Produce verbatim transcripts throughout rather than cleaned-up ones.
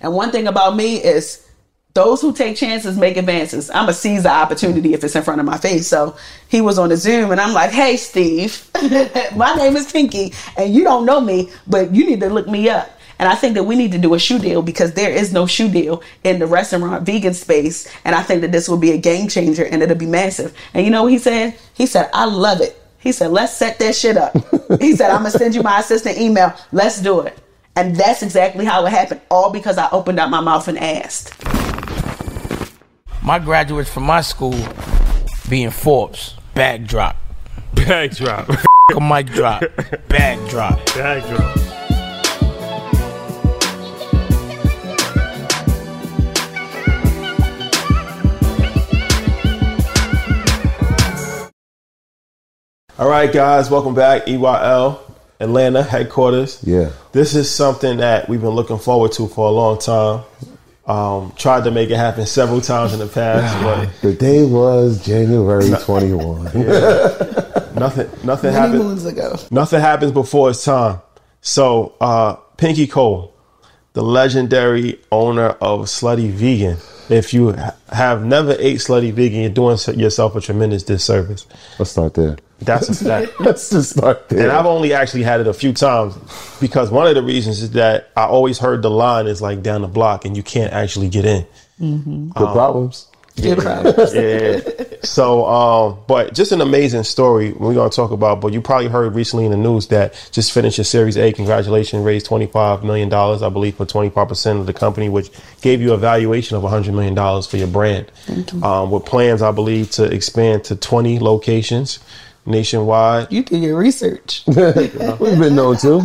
And one thing about me is those who take chances make advances. I'm a seize the opportunity if it's in front of my face. So he was on the Zoom and I'm like, hey, Steve, my name is Pinky and you don't know me, but you need to look me up. And I think that we need to do a shoe deal because there is no shoe deal in the restaurant vegan space. And I think that this will be a game changer and it'll be massive. And you know what he said? He said, I love it. He said, let's set that shit up. He said, I'm going to send you my assistant email. Let's do it. And that's exactly how it happened. All because I opened up my mouth and asked. My graduates from my school being Forbes, bag drop. Bag drop. A mic drop. Bag drop. Bag drop. All right, guys, welcome back. E Y L, Atlanta headquarters. Yeah. This is something that we've been looking forward to for a long time. Um, tried to make it happen several times in the past. But the day was January twenty-first. Yeah. Nothing nothing happened. Moons ago. Nothing happens before it's time. So, uh, Pinky Cole, the legendary owner of Slutty Vegan. If you have never ate Slutty Vegan, you're doing yourself a tremendous disservice. Let's start there. That's a fact. Let's just start there. And I've only actually had it a few times because one of the reasons is that I always heard the line is like down the block and you can't actually get in. Mm-hmm. Good um, problems. Yeah, good problems. Yeah. So, um, but just an amazing story we're going to talk about. But you probably heard recently in the news that just finished your Series A. Congratulations. Raised twenty-five million dollars, I believe, for twenty-five percent of the company, which gave you a valuation of one hundred million dollars for your brand. You. Um, with plans, I believe, to expand to twenty locations. Nationwide. You do your research. We've been known to.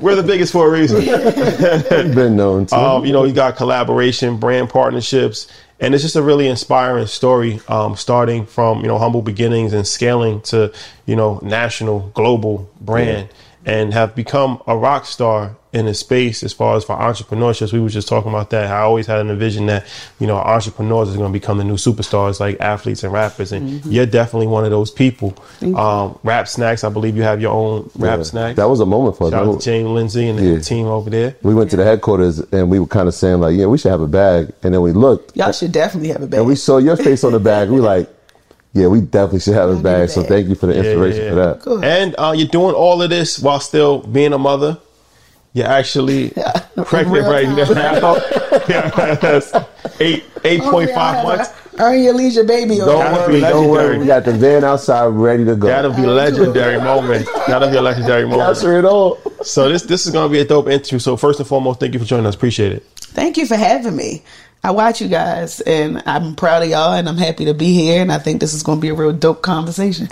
We're the biggest for a reason. We've been known to. Um, you know, you got collaboration, brand partnerships, and it's just a really inspiring story, um, starting from, you know, humble beginnings and scaling to, you know, national, global brand, yeah. And have become a rock star in the space as far as for entrepreneurship. We were just talking about that. I always had an vision that, you know, entrepreneurs is going to become the new superstars like athletes and rappers. And mm-hmm. You're definitely one of those people. Um, Rap Snacks, I believe you have your own Rap yeah. Snacks. That was a moment for us. Shout out to Jane Lindsay and yeah. the team over there. We went to the headquarters and we were kind of saying like, yeah, we should have a bag. And then we looked. Y'all should definitely have a bag. And we saw your face on the bag. We like, yeah, we definitely should have his bag. So thank you for the yeah, inspiration yeah, yeah. for that. And uh, you're doing all of this while still being a mother. You're actually yeah. pregnant right now. Yeah, that's eight eight point five months. Earn your leisure, baby. Don't worry, don't worry. We got the van outside ready to go. That'll be a legendary moment. That'll be a legendary moment. That's it all. So this this is gonna be a dope interview. So first and foremost, thank you for joining us. Appreciate it. Thank you for having me. I watch you guys, and I'm proud of y'all, and I'm happy to be here. And I think this is gonna be a real dope conversation.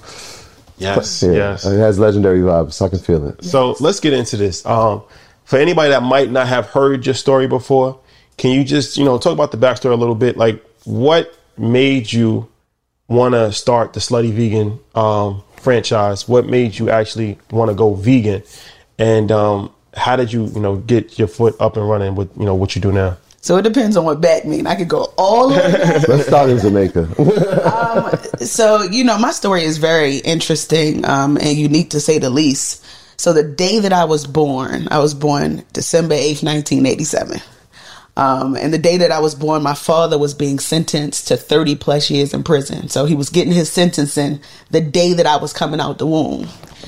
Yes, yeah. yes. It has legendary vibes. So I can feel it. Yes. So let's get into this. Um, For anybody that might not have heard your story before, can you just, you know, talk about the backstory a little bit? Like, what made you want to start the Slutty Vegan um, franchise? What made you actually want to go vegan? And um, how did you, you know, get your foot up and running with, you know, what you do now? So it depends on what back mean. I could go all over. Let's start in Jamaica. um, so, you know, my story is very interesting um, and unique to say the least. So the day that I was born, I was born December eighth, nineteen eighty-seven. Um, and the day that I was born, my father was being sentenced to thirty plus years in prison. So he was getting his sentencing the day that I was coming out the womb.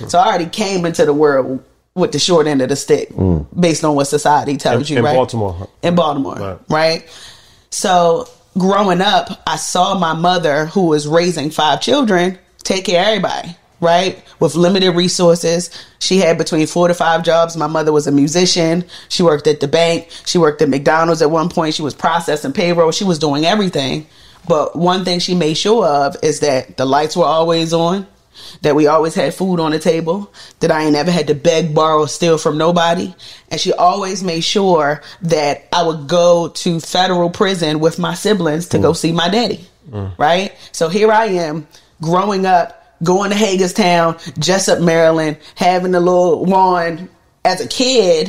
So I already came into the world with the short end of the stick, mm. based on what society tells in, you, in right? In Baltimore. In Baltimore, right. right? So growing up, I saw my mother, who was raising five children, take care of everybody. Right. With limited resources. She had between four to five jobs. My mother was a musician. She worked at the bank. She worked at McDonald's at one point. She was processing payroll. She was doing everything. But one thing she made sure of is that the lights were always on, that we always had food on the table, that I ain't ever had to beg, borrow, steal from nobody. And she always made sure that I would go to federal prison with my siblings to mm. go see my daddy. Mm. Right. So here I am growing up, going to Hagerstown, Jessup, Maryland, having a little lawn as a kid,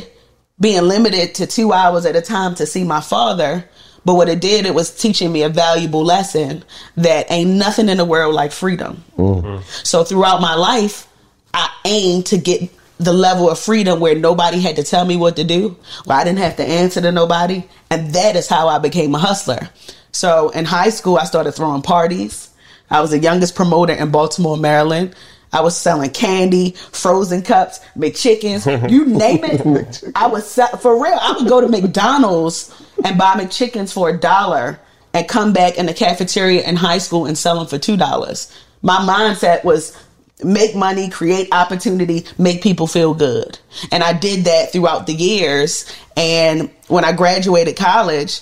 being limited to two hours at a time to see my father. But what it did, it was teaching me a valuable lesson that ain't nothing in the world like freedom. Mm-hmm. So throughout my life, I aimed to get the level of freedom where nobody had to tell me what to do, where I didn't have to answer to nobody. And that is how I became a hustler. So in high school, I started throwing parties. I was the youngest promoter in Baltimore, Maryland. I was selling candy, frozen cups, McChickens, you name it. I was sell- for real. I would go to McDonald's and buy McChickens for a dollar and come back in the cafeteria in high school and sell them for two dollars. My mindset was make money, create opportunity, make people feel good. And I did that throughout the years. And when I graduated college,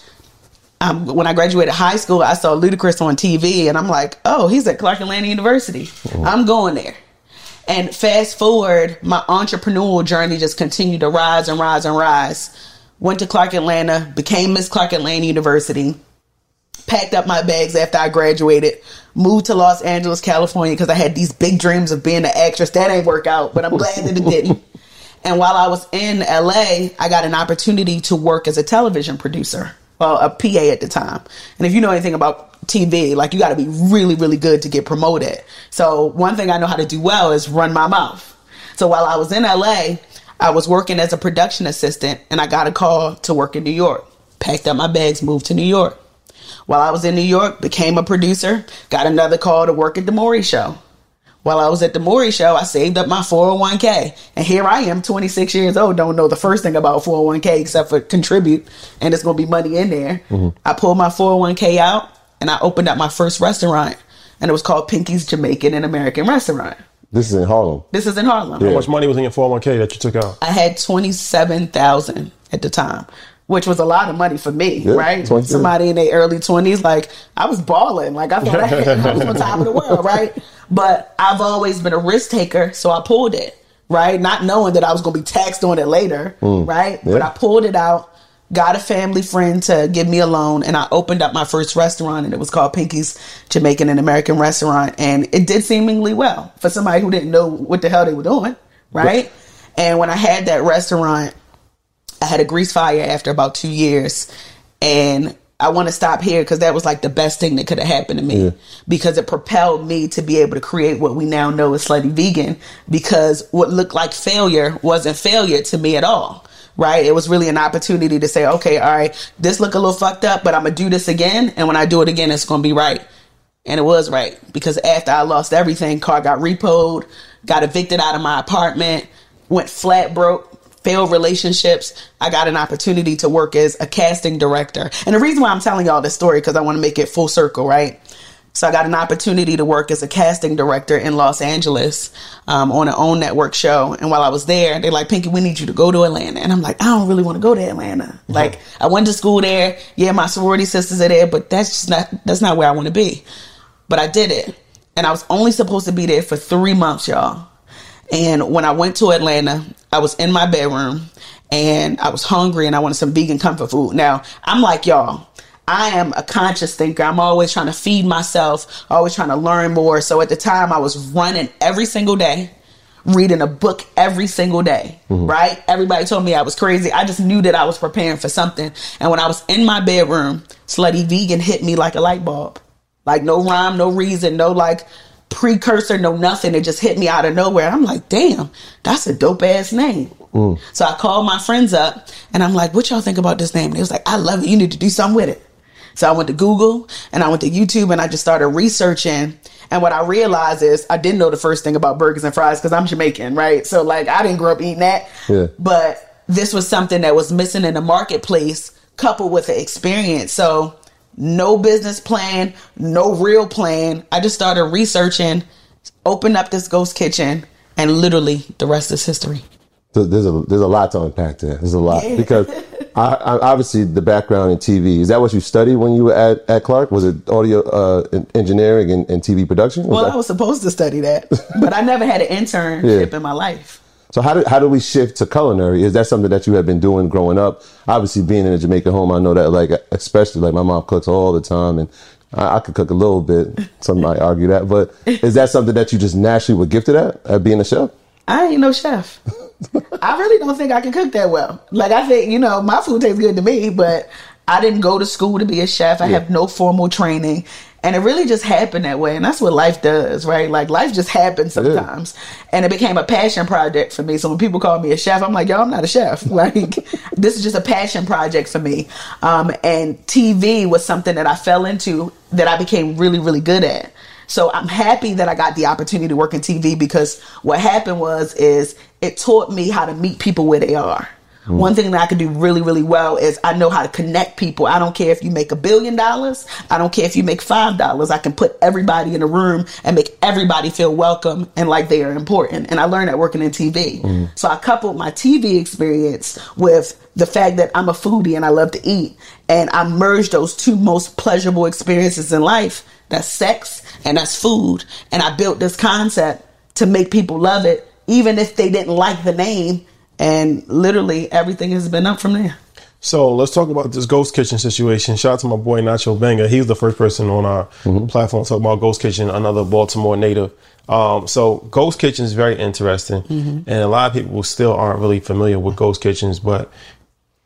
Um, when I graduated high school, I saw Ludacris on T V and I'm like, oh, he's at Clark Atlanta University. Mm-hmm. I'm going there. And fast forward, my entrepreneurial journey just continued to rise and rise and rise. Went to Clark Atlanta, became Miss Clark Atlanta University, packed up my bags after I graduated, moved to Los Angeles, California, because I had these big dreams of being an actress. That ain't work out, but I'm glad that it didn't. And while I was in L A, I got an opportunity to work as a television producer. Well, a P A at the time. And if you know anything about T V, like you got to be really, really good to get promoted. So one thing I know how to do well is run my mouth. So while I was in L A, I was working as a production assistant and I got a call to work in New York. Packed up my bags, moved to New York. While I was in New York, became a producer, got another call to work at the Maury show. While I was at the Maury show, I saved up my four oh one k. And here I am, twenty-six years old, don't know the first thing about four oh one k except for contribute, and it's going to be money in there. Mm-hmm. I pulled my four oh one k out, and I opened up my first restaurant, and it was called Pinky's Jamaican and American Restaurant. This is in Harlem. This is in Harlem. Yeah. How much money was in your four oh one k that you took out? I had twenty-seven thousand dollars at the time, which was a lot of money for me, yeah, right? twenty-seven. Somebody in their early twenties, like, I was balling. Like, I thought I, had, I was on top of the world, right? But I've always been a risk taker, so I pulled it, right? Not knowing that I was going to be taxed on it later, mm, right? Yeah. But I pulled it out, got a family friend to give me a loan, and I opened up my first restaurant, and it was called Pinky's Jamaican and American Restaurant, and it did seemingly well for somebody who didn't know what the hell they were doing, right? Yeah. And when I had that restaurant, I had a grease fire after about two years, and I want to stop here because that was like the best thing that could have happened to me, yeah, because it propelled me to be able to create what we now know as Slutty Vegan, because what looked like failure wasn't failure to me at all, right? It was really an opportunity to say, okay, all right, this look a little fucked up, but I'm going to do this again. And when I do it again, it's going to be right. And it was right, because after I lost everything, car got repoed, got evicted out of my apartment, went flat broke, failed relationships, I got an opportunity to work as a casting director. And the reason why I'm telling y'all this story, because I want to make it full circle, right? So I got an opportunity to work as a casting director in Los Angeles um, on an OWN network show. And while I was there, they're like, Pinky, we need you to go to Atlanta. And I'm like, I don't really want to go to Atlanta. Mm-hmm. Like, I went to school there. Yeah, my sorority sisters are there, but that's just not, that's not where I want to be. But I did it. And I was only supposed to be there for three months, y'all. And when I went to Atlanta, I was in my bedroom and I was hungry and I wanted some vegan comfort food. Now, I'm like y'all, I am a conscious thinker. I'm always trying to feed myself, always trying to learn more. So at the time, I was running every single day, reading a book every single day, mm-hmm, right? Everybody told me I was crazy. I just knew that I was preparing for something. And when I was in my bedroom, Slutty Vegan hit me like a light bulb. Like no rhyme, no reason, no like precursor, no nothing. It just hit me out of nowhere. I'm like, damn, that's a dope ass name. Mm. So I called my friends up and I'm like, what y'all think about this name? And they was like, I love it. You need to do something with it. So I went to Google and I went to YouTube and I just started researching. And what I realized is I didn't know the first thing about burgers and fries because I'm Jamaican, right? So like I didn't grow up eating that. Yeah. But this was something that was missing in the marketplace coupled with the experience. So no business plan, no real plan. I just started researching, opened up this ghost kitchen, and literally the rest is history. So there's a there's a lot to unpack there. There's a lot. Yeah. Because I, I, obviously the background in T V, is that what you studied when you were at, at Clark? Was it audio uh, engineering and, and T V production? Was well, that- I was supposed to study that, but I never had an internship yeah. in my life. So how do how do we shift to culinary? Is that something that you have been doing growing up? Obviously, being in a Jamaican home, I know that, like, especially, like, my mom cooks all the time, and I, I could cook a little bit. Some might argue that. But is that something that you just naturally were gifted at, at being a chef? I ain't no chef. I really don't think I can cook that well. Like, I think, you know, my food tastes good to me, but I didn't go to school to be a chef. I yeah. have no formal training. And it really just happened that way. And that's what life does, right? Like, life just happens sometimes. Yeah. And it became a passion project for me. So when people call me a chef, I'm like, yo, I'm not a chef. Like, this is just a passion project for me. Um, and T V was something that I fell into that I became really, really good at. So I'm happy that I got the opportunity to work in T V, because what happened was is it taught me how to meet people where they are. Mm. One thing that I can do really, really well is I know how to connect people. I don't care if you make a billion dollars. I don't care if you make five dollars. I can put everybody in a room and make everybody feel welcome and like they are important. And I learned that working in T V. Mm. So I coupled my T V experience with the fact that I'm a foodie and I love to eat. And I merged those two most pleasurable experiences in life. That's sex and that's food. And I built this concept to make people love it, even if they didn't like the name. And literally everything has been up from there. So let's talk about this Ghost Kitchen situation. Shout out to my boy Nacho Benga. He's the first person on our mm-hmm. platform to talk about Ghost Kitchen, another Baltimore native. Um, so Ghost Kitchen is very interesting. Mm-hmm. And a lot of people still aren't really familiar with Ghost Kitchens. But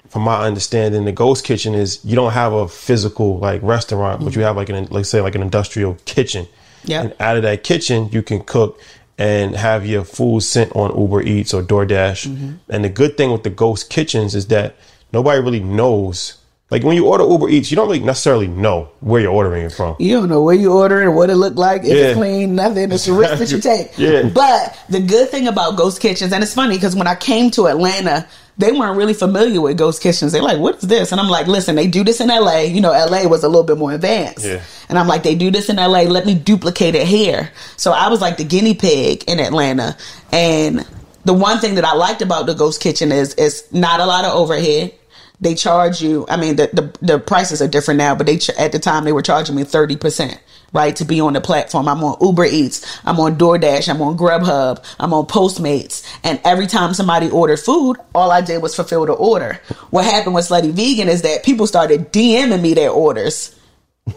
from my understanding, the Ghost Kitchen is you don't have a physical like restaurant, mm-hmm. but you have like an, let's say like an industrial kitchen. Yep. And out of that kitchen, you can cook and have your food sent on Uber Eats or DoorDash. Mm-hmm. And the good thing with the ghost kitchens is that nobody really knows. Like when you order Uber Eats, you don't really necessarily know where you're ordering it from. You don't know where you're ordering, what it looked like, if yeah. it's clean, nothing. It's a risk that you take. Yeah. But the good thing about ghost kitchens, and it's funny because when I came to Atlanta, they weren't really familiar with ghost kitchens. They're like, what is this? And I'm like, listen, they do this in L A. You know, L A was a little bit more advanced. Yeah. And I'm like, they do this in L A. Let me duplicate it here. So I was like the guinea pig in Atlanta. And the one thing that I liked about the ghost kitchen is it's not a lot of overhead. They charge you. I mean, the, the, the prices are different now, but they at the time they were charging me thirty percent. Right, to be on the platform. I'm on Uber Eats, I'm on DoorDash, I'm on Grubhub, I'm on Postmates. And every time somebody ordered food, all I did was fulfill the order. What happened with Slutty Vegan is that people started DMing me their orders.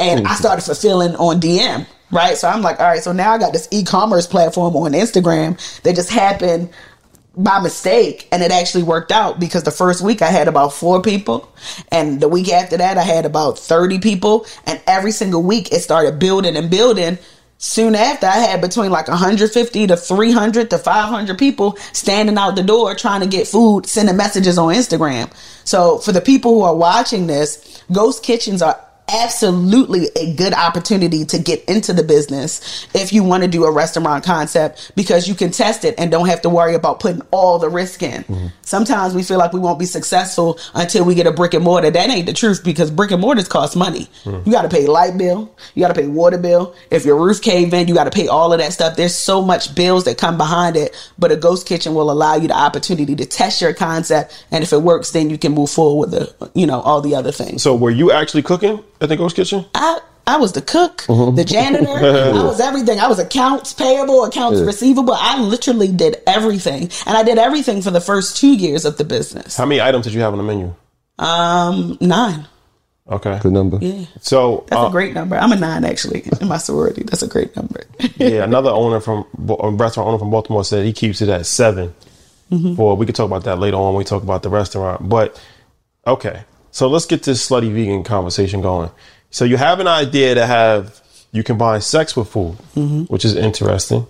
And I started fulfilling on D M, right? So I'm like, all right, so now I got this e-commerce platform on Instagram that just happened by mistake, and it actually worked out because the first week I had about four people, and the week after that I had about thirty people, and every single week it started building and building. Soon after, I had between like one hundred fifty to three hundred to five hundred people standing out the door trying to get food, sending messages on Instagram. So for the people who are watching this, ghost kitchens are absolutely a good opportunity to get into the business if you want to do a restaurant concept, because you can test it and don't have to worry about putting all the risk in. Mm-hmm. Sometimes we feel like we won't be successful until we get a brick and mortar. That ain't the truth, because brick and mortars cost money. Mm-hmm. You got to pay light bill. You got to pay water bill. If your roof cave in, you got to pay all of that stuff. There's so much bills that come behind it, but a ghost kitchen will allow you the opportunity to test your concept. And if it works, then you can move forward with the, you know, all the other things. So were you actually cooking at the ghost kitchen? I, I was the cook, mm-hmm. the janitor. I was everything. I was accounts payable, accounts yeah. receivable. I literally did everything. And I did everything for the first two years of the business. How many items did you have on the menu? Um, nine. Okay. Good number. Yeah. So that's uh, a great number. I'm a nine, actually, in my sorority. That's a great number. Yeah. Another owner from, a restaurant owner from Baltimore said he keeps it at seven. Mm-hmm. Boy, we could talk about that later on when we talk about the restaurant. But, okay. So let's get this Slutty Vegan conversation going. So you have an idea to have, you combine sex with food, mm-hmm. which is interesting.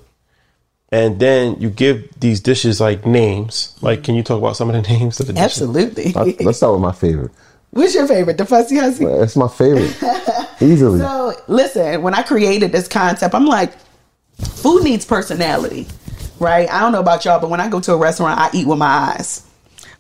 And then you give these dishes like names. Mm-hmm. Like, can you talk about some of the names of the dishes? Absolutely. I, let's start with my favorite. What's your favorite? The Fussy Hussy? Well, it's my favorite. Easily. So listen, when I created this concept, I'm like, food needs personality, right? I don't know about y'all, but when I go to a restaurant, I eat with my eyes.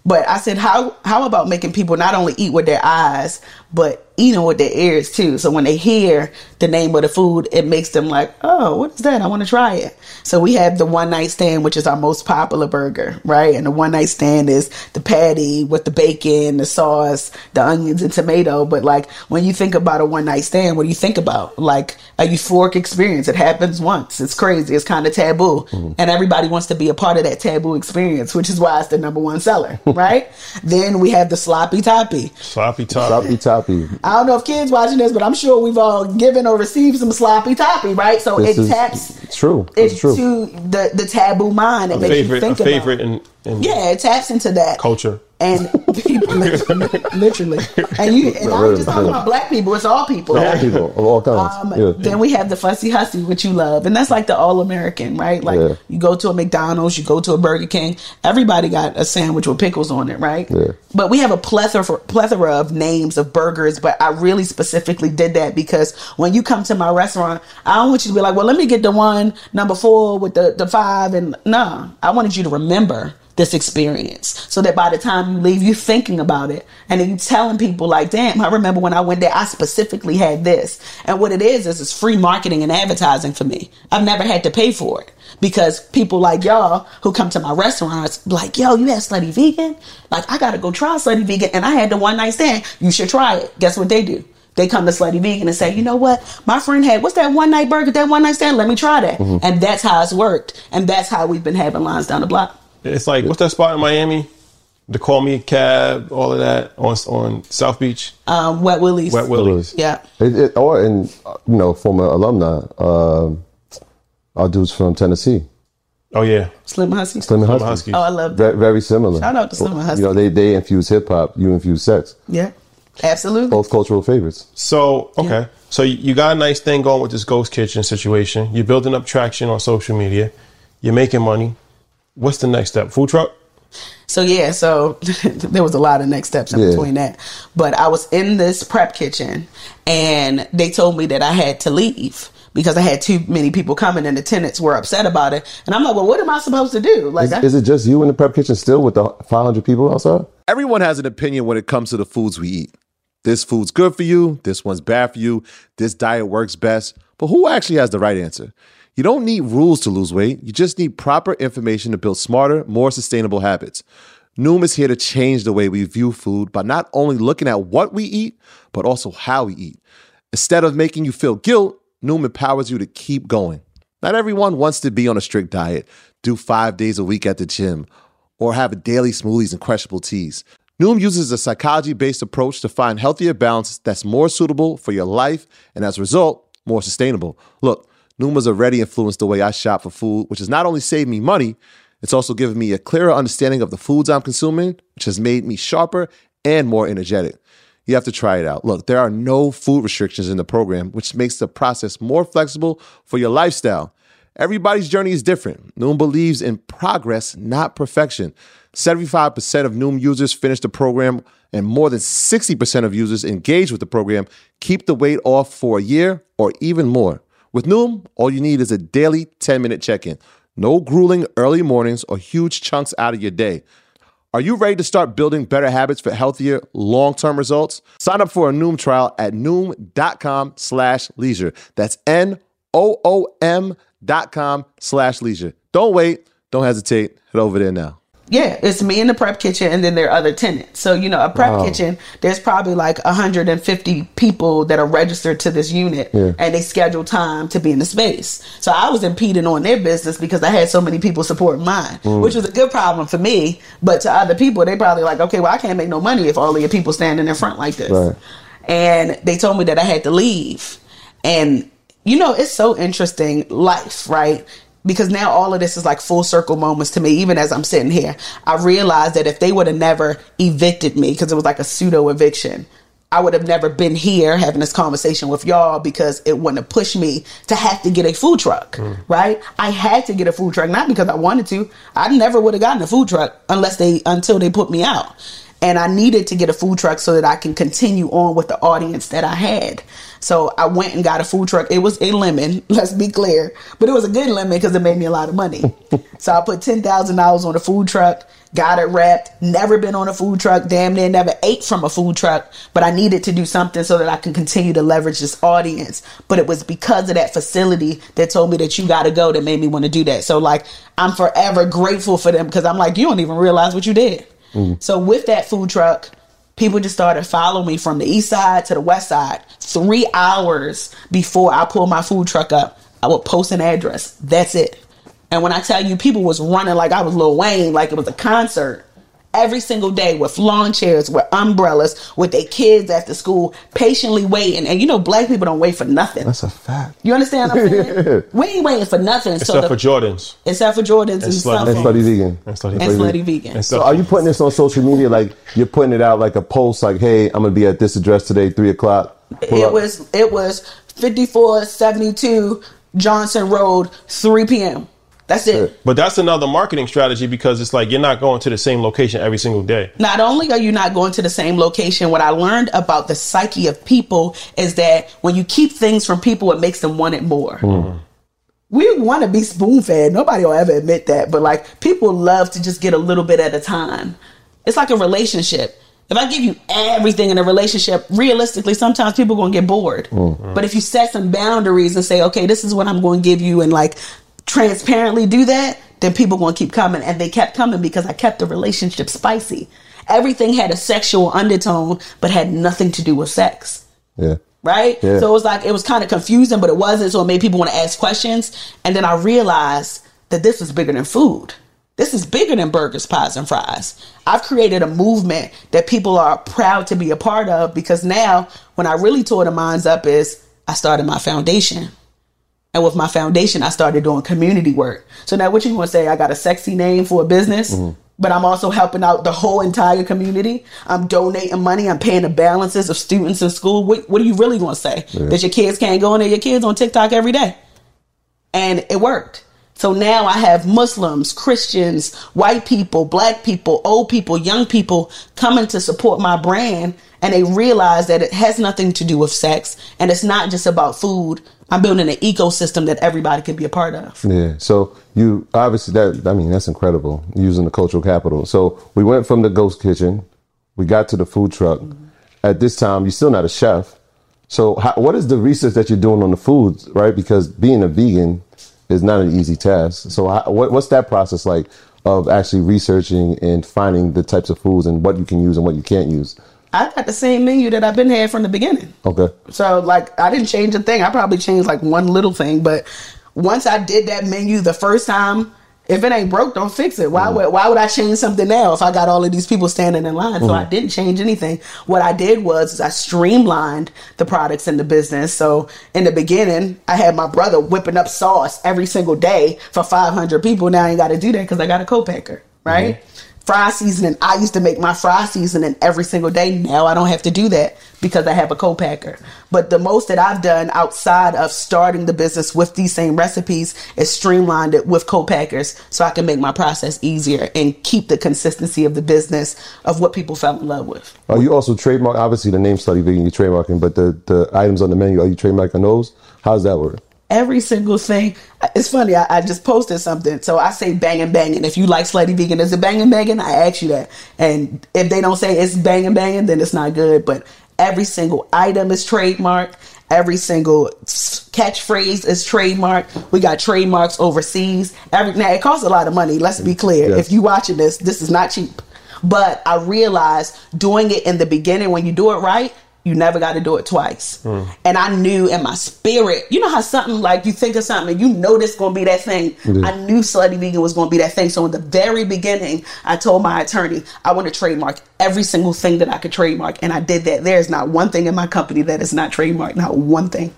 But I said, how how about making people not only eat with their eyes, but eating with their ears, too? So when they hear the name of the food, it makes them like, oh, what is that? I want to try it. So we have the one night stand, which is our most popular burger. Right. And the one night stand is the patty with the bacon, the sauce, the onions and tomato. But like when you think about a one night stand, what do you think about? Like a euphoric experience. It happens once. It's crazy. It's kind of taboo. Mm-hmm. And everybody wants to be a part of that taboo experience, which is why it's the number one seller. Right. Then we have the sloppy toppy. Sloppy toppy. Sloppy toppy. I don't know if kids watching this, but I'm sure we've all given or received some sloppy toppy, right? So this it taps true. It's it true. To the, the taboo mind. It a makes favorite, you think a favorite about. And, and yeah, it taps into that culture. And people, literally, and you and I'm just talking about black people. It's all people, black people of all kinds. Um, yeah. Then we have the fussy hussy, which you love, and that's like the all American, right? Like yeah. you go to a McDonald's, you go to a Burger King. Everybody got a sandwich with pickles on it, right? Yeah. But we have a plethora for, plethora of names of burgers. But I really specifically did that because when you come to my restaurant, I don't want you to be like, "Well, let me get the one number four with the the five and nah." I wanted you to remember this experience so that by the time you leave, you're thinking about it. And then you're telling people like, damn, I remember when I went there, I specifically had this. And what it is, is it's free marketing and advertising for me. I've never had to pay for it because people like y'all who come to my restaurants like, yo, you had Slutty Vegan? Like, I got to go try Slutty Vegan. And I had the one night stand. You should try it. Guess what they do? They come to Slutty Vegan and say, you know what? My friend had, what's that one night burger, that one night stand? Let me try that. Mm-hmm. And that's how it's worked. And that's how we've been having lines down the block. It's like, what's that spot in Miami? The Call Me Cab, all of that on on South Beach. Um, Wet Willie's. Wet Willie's. Yeah. It, it, or in you know former alumni, uh, our dudes from Tennessee. Oh yeah. Slim Husky. Slim Husky. Slim Husky. Oh, I love that. Very, very similar. Shout out to Slim Husky. You know they they infuse hip hop. You infuse sex. Yeah. Absolutely. Both cultural favorites. So okay, yeah. So you got a nice thing going with this ghost kitchen situation. You're building up traction on social media. You're making money. What's the next step? Food truck? So, yeah. So there was a lot of next steps in yeah. between that. But I was in this prep kitchen and they told me that I had to leave because I had too many people coming and the tenants were upset about it. And I'm like, well, what am I supposed to do? Like, is, I- is it just you in the prep kitchen still with the five hundred people outside? Everyone has an opinion when it comes to the foods we eat. This food's good for you. This one's bad for you. This diet works best. But who actually has the right answer? You don't need rules to lose weight. You just need proper information to build smarter, more sustainable habits. Noom is here to change the way we view food by not only looking at what we eat, but also how we eat. Instead of making you feel guilt, Noom empowers you to keep going. Not everyone wants to be on a strict diet, do five days a week at the gym, or have daily smoothies and crushable teas. Noom uses a psychology-based approach to find healthier balance that's more suitable for your life and, as a result, more sustainable. Look, Noom has already influenced the way I shop for food, which has not only saved me money, it's also given me a clearer understanding of the foods I'm consuming, which has made me sharper and more energetic. You have to try it out. Look, there are no food restrictions in the program, which makes the process more flexible for your lifestyle. Everybody's journey is different. Noom believes in progress, not perfection. seventy-five percent of Noom users finish the program, and more than sixty percent of users engaged with the program keep the weight off for a year or even more. With Noom, all you need is a daily ten-minute check-in. No grueling early mornings or huge chunks out of your day. Are you ready to start building better habits for healthier, long-term results? Sign up for a Noom trial at Noom.com slash leisure. That's N O O M dot com slash leisure. Don't wait. Don't hesitate. Head over there now. Yeah, it's me in the prep kitchen and then there are other tenants. So, you know, a prep wow. kitchen, there's probably like one hundred fifty people that are registered to this unit yeah. and they schedule time to be in the space. So I was impeding on their business because I had so many people supporting mine, mm. which was a good problem for me. But to other people, they probably like, okay, well, I can't make no money if all of your people standing in front like this. Right. And they told me that I had to leave. And, you know, it's so interesting life, right? Because now all of this is like full circle moments to me. Even as I'm sitting here, I realized that if they would have never evicted me, because it was like a pseudo eviction, I would have never been here having this conversation with y'all because it wouldn't have pushed me to have to get a food truck, mm. right? I had to get a food truck, not because I wanted to. I never would have gotten a food truck unless they until they put me out. And I needed to get a food truck so that I can continue on with the audience that I had. So I went and got a food truck. It was a lemon, let's be clear. But it was a good lemon because it made me a lot of money. So I put ten thousand dollars on a food truck, got it wrapped, never been on a food truck, damn near never ate from a food truck. But I needed to do something so that I can continue to leverage this audience. But it was because of that facility that told me that you got to go that made me want to do that. So like I'm forever grateful for them because I'm like, you don't even realize what you did. So with that food truck, people just started following me from the east side to the west side. Three hours before I pulled my food truck up, I would post an address. That's it. And when I tell you people was running like I was Lil Wayne, like it was a concert. every single day with lawn chairs, with umbrellas, with their kids at the school, patiently waiting. And you know, black people don't wait for nothing. That's a fact. You understand what I'm saying? Yeah. We ain't waiting for nothing. Except so the, for Jordans. Except for Jordans and, and Slutty and Slutty Vegan. And Slutty, and Slutty Vegan. vegan. And so are you putting this on social media? Like you're putting it out like a post like, hey, I'm going to be at this address today, three o'clock. Pull it up. was it was fifty-four seventy-two Johnson Road, three p.m. That's it. But that's another marketing strategy because it's like you're not going to the same location every single day. Not only are you not going to the same location, what I learned about the psyche of people is that when you keep things from people, it makes them want it more. Mm. We want to be spoon-fed. Nobody will ever admit that. But like people love to just get a little bit at a time. It's like a relationship. If I give you everything in a relationship, realistically, sometimes people are going to get bored. Mm-hmm. But if you set some boundaries and say, okay, this is what I'm going to give you and like transparently do that, then people are going to keep coming. And they kept coming because I kept the relationship spicy. Everything had a sexual undertone, but had nothing to do with sex. Yeah. Right? Yeah. So it was like, it was kind of confusing, but it wasn't. So it made people want to ask questions. And then I realized that this was bigger than food. This is bigger than burgers, pies, and fries. I've created a movement that people are proud to be a part of because now when I really tore the minds up is I started my foundation. And with my foundation, I started doing community work. So now what you want to say, I got a sexy name for a business, mm-hmm. but I'm also helping out the whole entire community. I'm donating money. I'm paying the balances of students in school. What, what are you really going to say? Yeah. That your kids can't go in there? Your kids on TikTok every day. And it worked. So now I have Muslims, Christians, white people, black people, old people, young people coming to support my brand. And they realize that it has nothing to do with sex. And it's not just about food. I'm building an ecosystem that everybody can be a part of. Yeah. So you obviously that I mean, that's incredible using the cultural capital. So we went from the ghost kitchen. We got to the food truck. Mm-hmm. At this time, you're still not a chef. So how, what is the research that you're doing on the foods? Right. Because being a vegan is not an easy task. So I, what, what's that process like of actually researching and finding the types of foods and what you can use and what you can't use? I got the same menu that I've been had from the beginning. Okay. So like I didn't change a thing. I probably changed like one little thing. But once I did that menu the first time, if it ain't broke, don't fix it. Why mm. would why would I change something now if I got all of these people standing in line? Mm. So I didn't change anything. What I did was is I streamlined the products in the business. So in the beginning, I had my brother whipping up sauce every single day for five hundred people. Now I ain't got to do that because I got a co-packer, right? Mm. Fry seasoning. I used to make my fry seasoning every single day. Now I don't have to do that because I have a co-packer. But the most that I've done outside of starting the business with these same recipes is streamlined it with co-packers so I can make my process easier and keep the consistency of the business of what people fell in love with. Are you also trademark? Obviously, the name Slutty Vegan, you're trademarking, but the, the items on the menu, are you trademarking those? How does that work? Every single thing. It's funny. I, I just posted something. So I say banging, banging. If you like Slutty Vegan, is it banging, banging? I ask you that. And if they don't say it's banging, banging, then it's not good. But every single item is trademarked. Every single catchphrase is trademarked. We got trademarks overseas. Every, now, it costs a lot of money. Let's be clear. Yes. If you're watching this, this is not cheap. But I realized doing it in the beginning, when you do it right, you never got to do it twice. Mm. And I knew in my spirit, you know how something like you think of something and you know this going to be that thing. Mm-hmm. I knew Slutty Vegan was going to be that thing. So in the very beginning, I told my attorney, I want to trademark every single thing that I could trademark. And I did that. There's not one thing in my company that is not trademarked. Not one thing.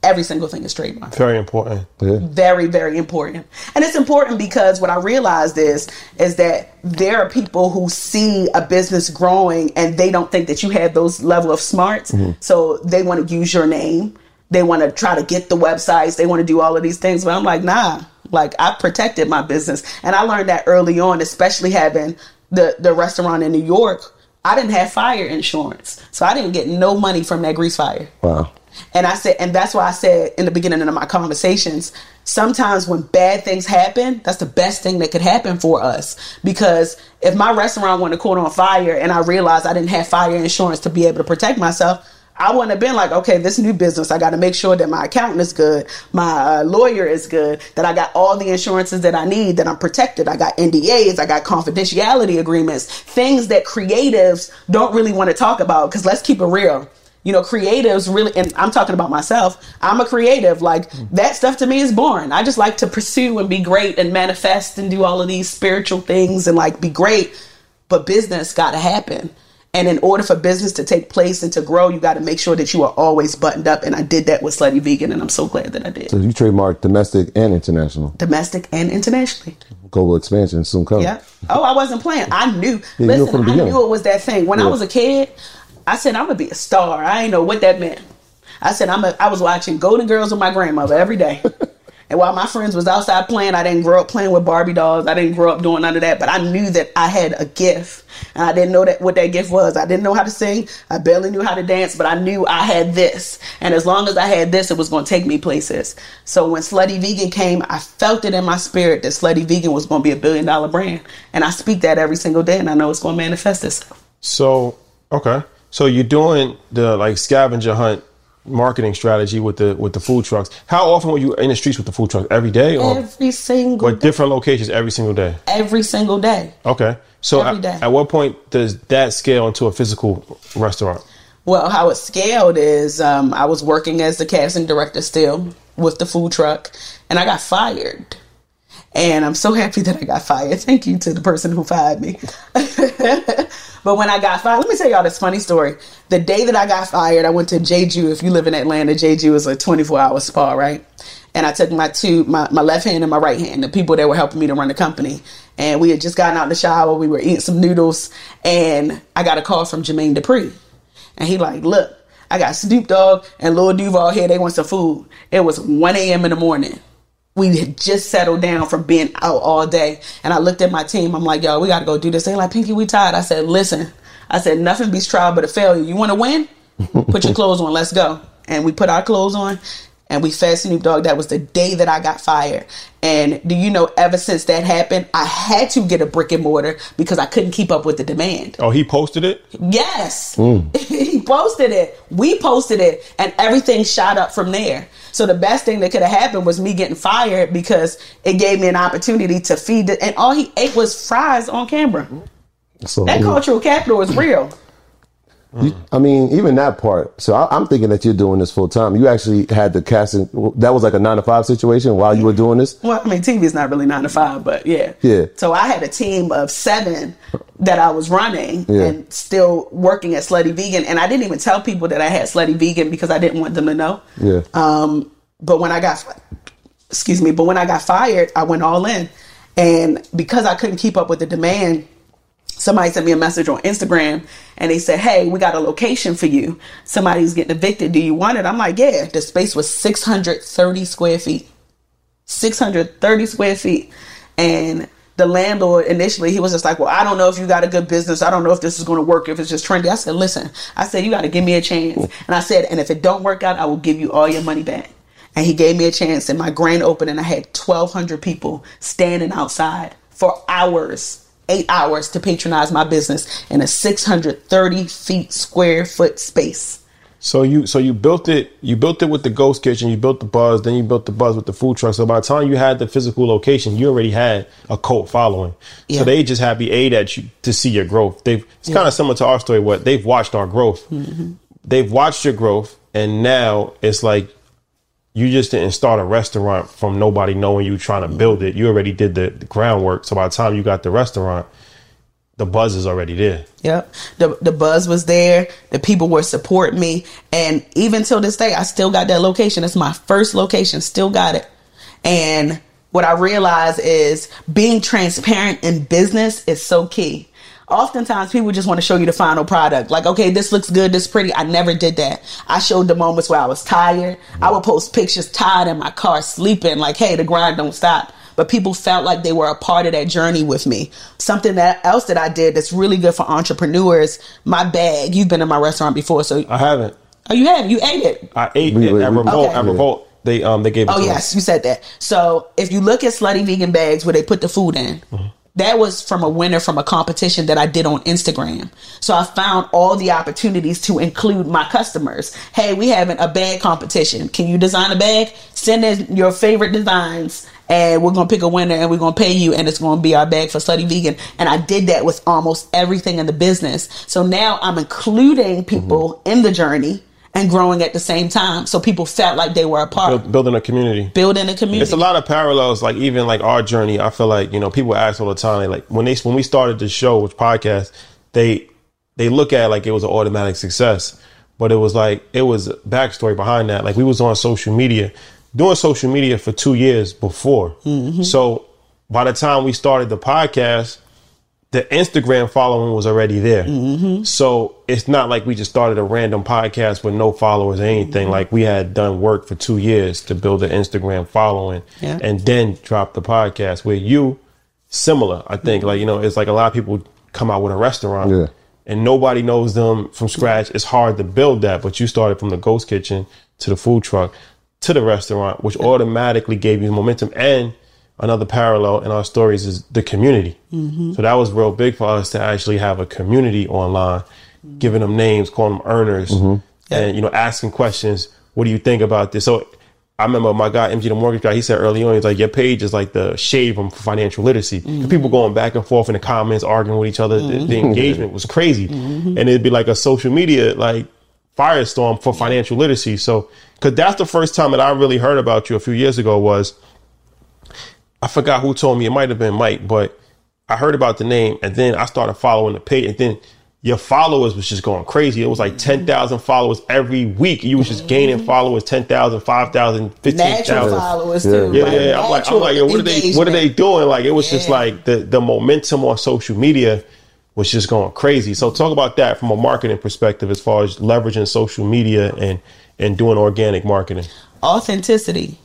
Every single thing is trademarked. Very important. Yeah. Very, very important. And it's important because what I realized is, is that there are people who see a business growing and they don't think that you have those level of smarts. Mm-hmm. So they want to use your name. They want to try to get the websites. They want to do all of these things. But I'm like, nah, like I protected my business. And I learned that early on, especially having the, the restaurant in New York. I didn't have fire insurance. So I didn't get no money from that grease fire. Wow. And I said, and that's why I said in the beginning of my conversations, sometimes when bad things happen, that's the best thing that could happen for us. Because if my restaurant went to caught on fire and I realized I didn't have fire insurance to be able to protect myself, I wouldn't have been like, okay, this new business, I got to make sure that my accountant is good, my uh, lawyer is good, that I got all the insurances that I need, that I'm protected. I got N D As, I got confidentiality agreements, things that creatives don't really want to talk about because let's keep it real. You know, creatives really, and I'm talking about myself, I'm a creative. Like, that stuff to me is boring. I just like to pursue and be great and manifest and do all of these spiritual things and, like, be great. But business got to happen. And in order for business to take place and to grow, you got to make sure that you are always buttoned up. And I did that with Slutty Vegan, and I'm so glad that I did. So you trademarked domestic and international. Domestic and internationally. Global expansion soon coming. Yeah. Oh, I wasn't playing. I knew. Yeah, Listen, I young. knew it was that thing. When yeah. I was a kid, I said, I'm going to be a star. I ain't know what that meant. I said, I'm a, I was watching Golden Girls with my grandmother every day. And while my friends was outside playing, I didn't grow up playing with Barbie dolls. I didn't grow up doing none of that. But I knew that I had a gift. And I didn't know that what that gift was. I didn't know how to sing. I barely knew how to dance. But I knew I had this. And as long as I had this, it was going to take me places. So when Slutty Vegan came, I felt it in my spirit that Slutty Vegan was going to be a billion dollar brand. And I speak that every single day. And I know it's going to manifest itself. So, okay. So you're doing the like scavenger hunt marketing strategy with the with the food trucks. How often were you in the streets with the food trucks? Every day? Or, every single or day. Or different locations every single day? Every single day. Okay. So every day. At, at what point does that scale into a physical restaurant? Well, how it scaled is um, I was working as the casting director still with the food truck, and I got fired. And I'm so happy that I got fired. Thank you to the person who fired me. But when I got fired, let me tell y'all this funny story. The day that I got fired, I went to Jeju. If you live in Atlanta, Jeju is a twenty-four hour spa, right? And I took my two, my, my left hand and my right hand, the people that were helping me to run the company. And we had just gotten out in the shower. We were eating some noodles. And I got a call from Jermaine Dupri. And he like, look, I got Snoop Dogg and Lil Duval here. They want some food. It was one a.m. in the morning. We had just settled down from being out all day. And I looked at my team. I'm like, yo, we got to go do this. They're like, Pinky, we tired. I said, listen. I said, nothing beats trial but a failure. You want to win? Put your clothes on. Let's go. And we put our clothes on. And we fed Snoop Dogg. That was the day that I got fired. And do you know, ever since that happened, I had to get a brick and mortar because I couldn't keep up with the demand. Oh, he posted it? Yes. Mm. He posted it. We posted it. And everything shot up from there. So the best thing that could have happened was me getting fired because it gave me an opportunity to feed it. And all he ate was fries on camera. So, that yeah. cultural capital is real. You, I mean, even that part. So I, I'm thinking that you're doing this full time. You actually had the casting. That was like a nine to five situation while you were doing this. Well, I mean, T V is not really nine to five, but yeah. Yeah. So I had a team of seven that I was running yeah. and still working at Slutty Vegan. And I didn't even tell people that I had Slutty Vegan because I didn't want them to know. Yeah. Um. But when I got, excuse me, but when I got fired, I went all in. And because I couldn't keep up with the demand, somebody sent me a message on Instagram and they said, hey, we got a location for you. Somebody's getting evicted. Do you want it? I'm like, yeah. The space was six hundred thirty square feet. six hundred thirty square feet. And the landlord initially, he was just like, well, I don't know if you got a good business. I don't know if this is going to work, if it's just trendy. I said, listen, I said, you got to give me a chance. And I said, and if it don't work out, I will give you all your money back. And he gave me a chance. And my grand opening, I had twelve hundred people standing outside for hours. Eight hours to patronize my business in a six hundred thirty feet square foot space. So you, so you built it. You built it with the ghost kitchen. You built the buzz. Then you built the buzz with the food truck. So by the time you had the physical location, you already had a cult following. Yeah. So they just happy a that you to see your growth. They've it's yeah. kind of similar to our story. What they've watched our growth. Mm-hmm. They've watched your growth, and now it's like you just didn't start a restaurant from nobody knowing you trying to build it. You already did the, the groundwork. So by the time you got the restaurant, the buzz is already there. Yep. The the buzz was there. The people were supporting me. And even till this day, I still got that location. It's my first location. Still got it. And what I realized is being transparent in business is so key. Oftentimes, people just want to show you the final product. Like, okay, this looks good, this pretty. I never did that. I showed the moments where I was tired. I would post pictures tired in my car, sleeping. Like, hey, the grind don't stop. But people felt like they were a part of that journey with me. Something that else that I did that's really good for entrepreneurs. My bag. You've been in my restaurant before, so I haven't. Oh, you have. You ate it. I ate we, it we, at we, Revolt. Okay. At Revolt. They um they gave it. Oh to yes, us. You said that. So if you look at Slutty Vegan bags where they put the food in. Mm-hmm. That was from a winner from a competition that I did on Instagram. So I found all the opportunities to include my customers. Hey, we having a bag competition. Can you design a bag? Send in your favorite designs and we're going to pick a winner and we're going to pay you. And it's going to be our bag for Slutty Vegan. And I did that with almost everything in the business. So now I'm including people mm-hmm. in the journey. and growing at the same time. So people felt like they were a part. Build, building a community. Building a community. It's a lot of parallels, like even like our journey. I feel like, you know, people ask all the time, like when they when we started the show, which podcast, they they look at it like it was an automatic success. But it was like, it was backstory behind that. Like we was on social media, doing social media for two years before. Mm-hmm. So by the time we started the podcast, the Instagram following was already there. Mm-hmm. So it's not like we just started a random podcast with no followers or anything. Mm-hmm. Like we had done work for two years to build an Instagram following, yeah. and then drop the podcast. Where you, similar, I think, mm-hmm. like, you know, it's like a lot of people come out with a restaurant, yeah. and nobody knows them from scratch. It's hard to build that, but you started from the ghost kitchen to the food truck to the restaurant, which yeah. automatically gave you momentum. And another parallel in our stories is the community. Mm-hmm. So that was real big for us to actually have a community online, mm-hmm. giving them names, calling them earners, mm-hmm. and, you know, asking questions. What do you think about this? So I remember my guy, M G the Mortgage Guy, he said early on, he's like, your page is like the shade from financial literacy. Mm-hmm. People going back and forth in the comments, arguing with each other. Mm-hmm. The, the engagement was crazy. Mm-hmm. And it'd be like a social media, like, firestorm for financial literacy. So, because that's the first time that I really heard about you a few years ago was, I forgot who told me, it might have been Mike, but I heard about the name and then I started following the page, and then your followers was just going crazy. It was like ten thousand followers every week. You was just gaining followers, ten thousand, five thousand, fifteen thousand. Natural followers too. Yeah, yeah, yeah. I'm like, I'm like, yo, what are they, what are they doing? Like, it was yeah. just like the, the momentum on social media was just going crazy. So talk about that from a marketing perspective, as far as leveraging social media and, and doing organic marketing. Authenticity.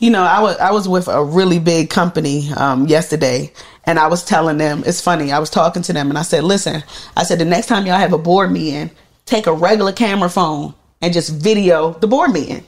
You know, I was I was with a really big company um, yesterday, and I was telling them, it's funny, I was talking to them and I said, listen, I said, the next time y'all have a board meeting, take a regular camera phone and just video the board meeting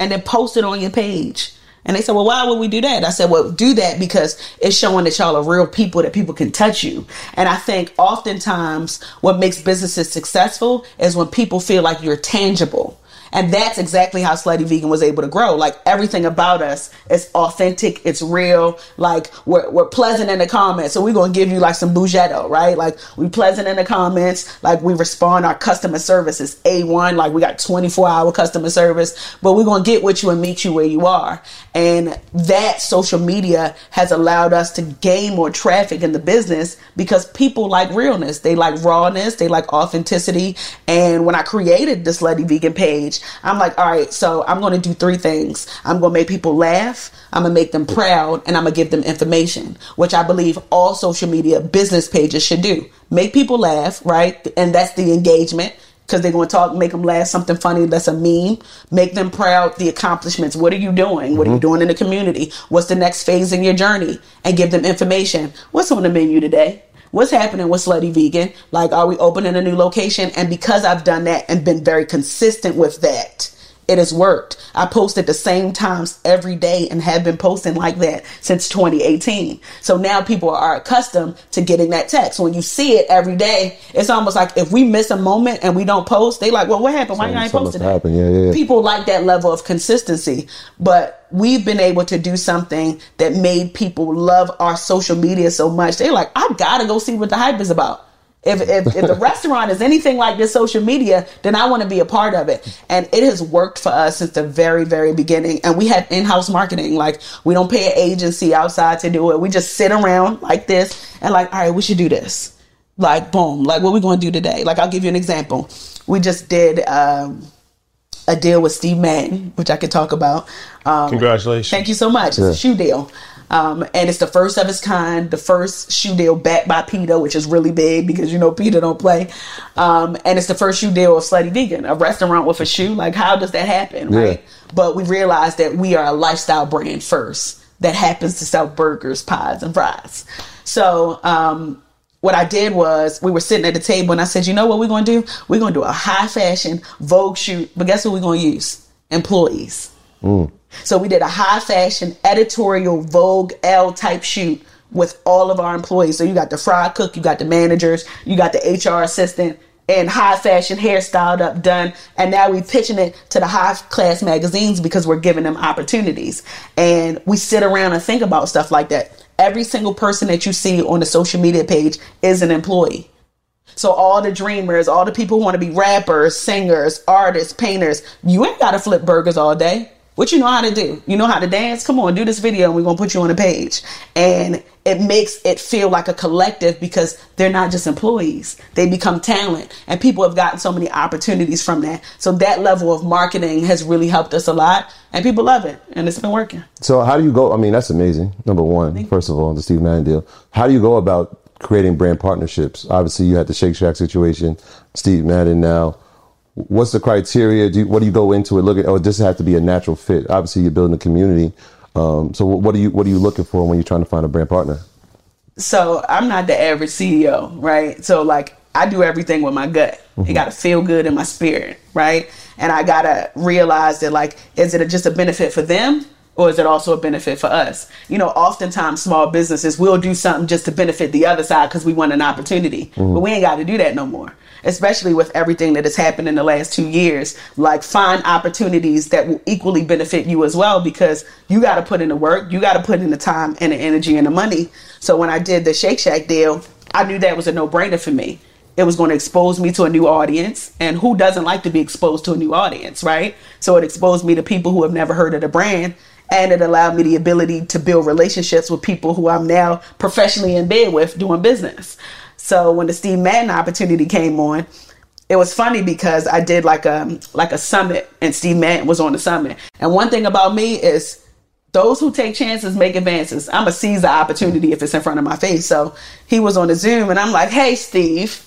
and then post it on your page. And they said, well, why would we do that? I said, well, do that because it's showing that y'all are real people, that people can touch you. And I think oftentimes what makes businesses successful is when people feel like you're tangible. And that's exactly how Slutty Vegan was able to grow. Like, everything about us is authentic. It's real. Like, we're, we're pleasant in the comments. So we're going to give you like some bougetto, right? Like, we pleasant in the comments. Like, we respond. Our customer service is A one. Like, we got twenty-four hour customer service, but we're going to get with you and meet you where you are. And that social media has allowed us to gain more traffic in the business because people like realness. They like rawness. They like authenticity. And when I created the Slutty Vegan page, I'm like, all right, so I'm going to do three things. I'm going to make people laugh, I'm going to make them proud, and I'm going to give them information, which I believe all social media business pages should do. Make people laugh, right? And that's the engagement, because they're going to talk, make them laugh, something funny, that's a meme. Make them proud, the accomplishments. What are you doing? What are you doing in the community? What's the next phase in your journey? And give them information. What's on the menu today? What's happening with Slutty Vegan? Like, are we opening a new location? And because I've done that and been very consistent with that, it has worked. I post at the same times every day and have been posting like that since twenty eighteen. So now people are accustomed to getting that text. When you see it every day, it's almost like if we miss a moment and we don't post, they like, well, what happened? Why didn't something, I post today? Yeah, yeah, yeah. People like that level of consistency. But we've been able to do something that made people love our social media so much. They're like, I gotta go see what the hype is about. If, if, if the restaurant is anything like this social media, then I want to be a part of it. And it has worked for us since the very, very beginning. And we have in-house marketing. Like, we don't pay an agency outside to do it. We just sit around like this and like, all right, we should do this. Like, boom. Like, what are we going to do today? Like, I'll give you an example. We just did um, a deal with Steve Madden, which I could talk about. Um, Congratulations. Thank you so much. Yeah. It's a shoe deal. Um, and it's the first of its kind, the first shoe deal backed by PETA, which is really big because, you know, PETA don't play. Um, and it's the first shoe deal of Slutty Vegan, a restaurant with a shoe. Like, how does that happen, yeah. right? But we realized that we are a lifestyle brand first that happens to sell burgers, pies, and fries. So um, what I did was, we were sitting at the table and I said, you know what we're going to do? We're going to do a high fashion Vogue shoot. But guess what we're going to use? Employees. Mm. So we did a high fashion editorial Vogue L type shoot with all of our employees. So you got the fry cook, you got the managers, you got the H R assistant, and high fashion, hairstyled up, done. And now we pitching it to the high class magazines because we're giving them opportunities. And we sit around and think about stuff like that. Every single person that you see on the social media page is an employee. So all the dreamers, all the people who want to be rappers, singers, artists, painters, you ain't got to flip burgers all day. What you know how to do? You know how to dance? Come on, do this video and we're going to put you on a page. And it makes it feel like a collective because they're not just employees. They become talent. And people have gotten so many opportunities from that. So that level of marketing has really helped us a lot. And people love it. And it's been working. So how do you go? I mean, that's amazing. Number one, first of all, the Steve Madden deal. How do you go about creating brand partnerships? Obviously, you had the Shake Shack situation, Steve Madden now. What's the criteria? Do you, what do you go into it? Look at, oh, this has to be a natural fit. Obviously, you're building a community. Um, so what are you what are you looking for when you're trying to find a brand partner? So I'm not the average C E O, right? So like I do everything with my gut. Mm-hmm. It got to feel good in my spirit, right? And I got to realize that like, is it just a benefit for them? Or is it also a benefit for us? You know, oftentimes small businesses will do something just to benefit the other side because we want an opportunity. Mm-hmm. But we ain't got to do that no more, especially with everything that has happened in the last two years. Like, find opportunities that will equally benefit you as well, because you got to put in the work. You got to put in the time and the energy and the money. So when I did the Shake Shack deal, I knew that was a no-brainer for me. It was going to expose me to a new audience. And who doesn't like to be exposed to a new audience, right? So it exposed me to people who have never heard of the brand. And it allowed me the ability to build relationships with people who I'm now professionally in bed with doing business. So when the Steve Madden opportunity came on, it was funny because I did like a like a summit and Steve Madden was on the summit. And one thing about me is those who take chances make advances. I'm a seize the opportunity if it's in front of my face. So he was on the Zoom and I'm like, hey, Steve,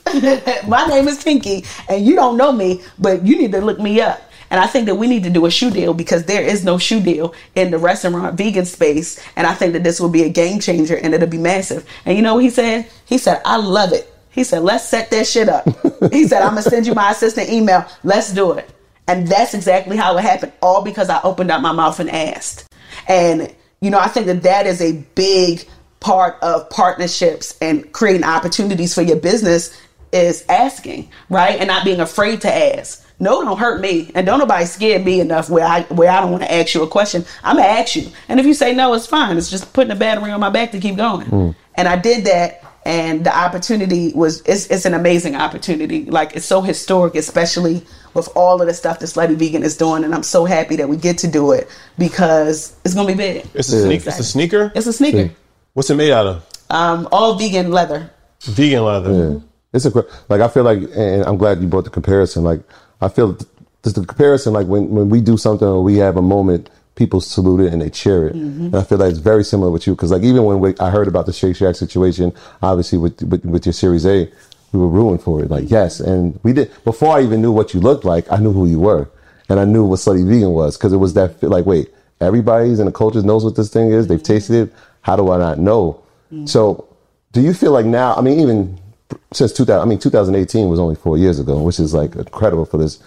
my name is Pinky and you don't know me, but you need to look me up. And I think that we need to do a shoe deal because there is no shoe deal in the restaurant vegan space. And I think that this will be a game changer and it'll be massive. And you know what he said? He said, I love it. He said, let's set that shit up. He said, I'm going to send you my assistant email. Let's do it. And that's exactly how it happened. All because I opened up my mouth and asked. And, you know, I think that that is a big part of partnerships and creating opportunities for your business is asking, right? And not being afraid to ask. No, don't hurt me. And don't nobody scare me enough where I where I don't want to ask you a question. I'm going to ask you. And if you say no, it's fine. It's just putting a battery on my back to keep going. Mm. And I did that. And the opportunity was, it's, it's an amazing opportunity. Like, it's so historic, especially with all of the stuff that Slutty Vegan is doing. And I'm so happy that we get to do it because it's going to be big. It's a, yeah. sneak, it's a sneaker? It's a sneaker. See. What's it made out of? Um, all vegan leather. Vegan leather. Yeah. It's a, like, I feel like, and I'm glad you brought the comparison, like, I feel just the comparison, like when, when we do something or we have a moment, people salute it and they cheer it. Mm-hmm. And I feel like it's very similar with you. Because like even when we, I heard about the Shake Shack situation, obviously with, with with your Series A, we were rooting for it. Like, yes. And we did. Before I even knew what you looked like, I knew who you were. And I knew what Slutty Vegan was. Because it was that, like, wait, everybody's in the culture knows what this thing is. They've mm-hmm. tasted it. How do I not know? Mm-hmm. So do you feel like now, I mean, even... Since two thousand, I mean, two thousand eighteen was only four years ago, which is like incredible for this.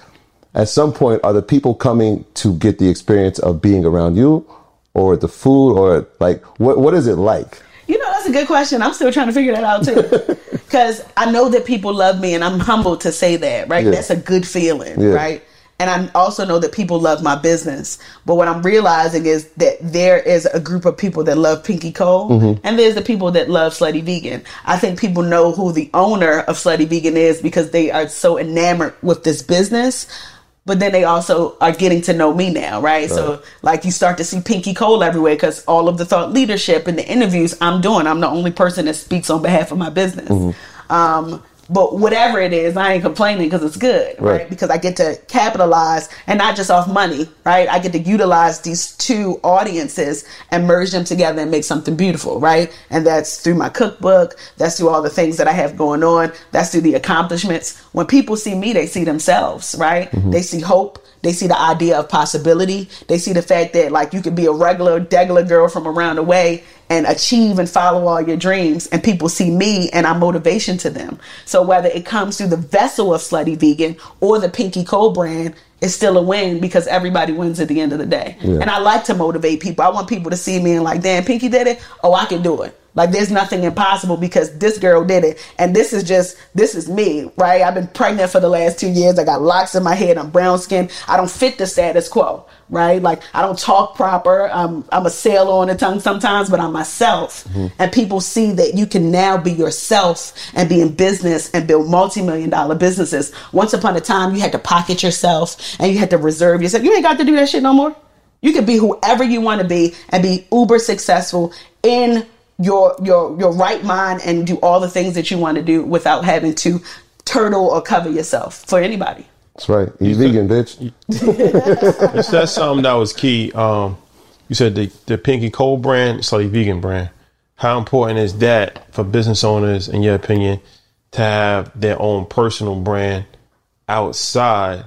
At some point, are the people coming to get the experience of being around you or the food or like, what what is it like? You know, that's a good question. I'm still trying to figure that out, too, because I know that people love me and I'm humbled to say that. Right. Yeah. That's a good feeling. Yeah. Right. And I also know that people love my business. But what I'm realizing is that there is a group of people that love Pinky Cole. Mm-hmm. And there's the people that love Slutty Vegan. I think people know who the owner of Slutty Vegan is because they are so enamored with this business. But then they also are getting to know me now, right? right. So, like, you start to see Pinky Cole everywhere because all of the thought leadership and the interviews I'm doing, I'm the only person that speaks on behalf of my business. Mm-hmm. Um But whatever it is, I ain't complaining because it's good, right? right? Because I get to capitalize and not just off money, right? I get to utilize these two audiences and merge them together and make something beautiful, right? And that's through my cookbook. That's through all the things that I have going on. That's through the accomplishments. When people see me, they see themselves, right? Mm-hmm. They see hope. They see the idea of possibility. They see the fact that, like, you could be a regular, degular girl from around the way and achieve and follow all your dreams. And people see me and I'm motivation to them. So whether it comes through the vessel of Slutty Vegan or the Pinky Cole brand, it's still a win because everybody wins at the end of the day. Yeah. And I like to motivate people. I want people to see me and like, damn, Pinky did it. Oh, I can do it. Like, there's nothing impossible because this girl did it. And this is just, this is me, right? I've been pregnant for the last two years. I got locks in my head. I'm brown skinned. I don't fit the status quo, right? Like, I don't talk proper. I'm, I'm a sailor on the tongue sometimes, but I'm myself. Mm-hmm. And people see that you can now be yourself and be in business and build multi-million dollar businesses. Once upon a time, you had to pocket yourself and you had to reserve yourself. You ain't got to do that shit no more. You can be whoever you want to be and be uber successful in your your your right mind and do all the things that you want to do without having to turtle or cover yourself for anybody. That's right. You vegan, bitch. You said something that was key. Um, you said the, the Pinky Cole brand, Slutty Vegan brand. How important is that for business owners, in your opinion, to have their own personal brand outside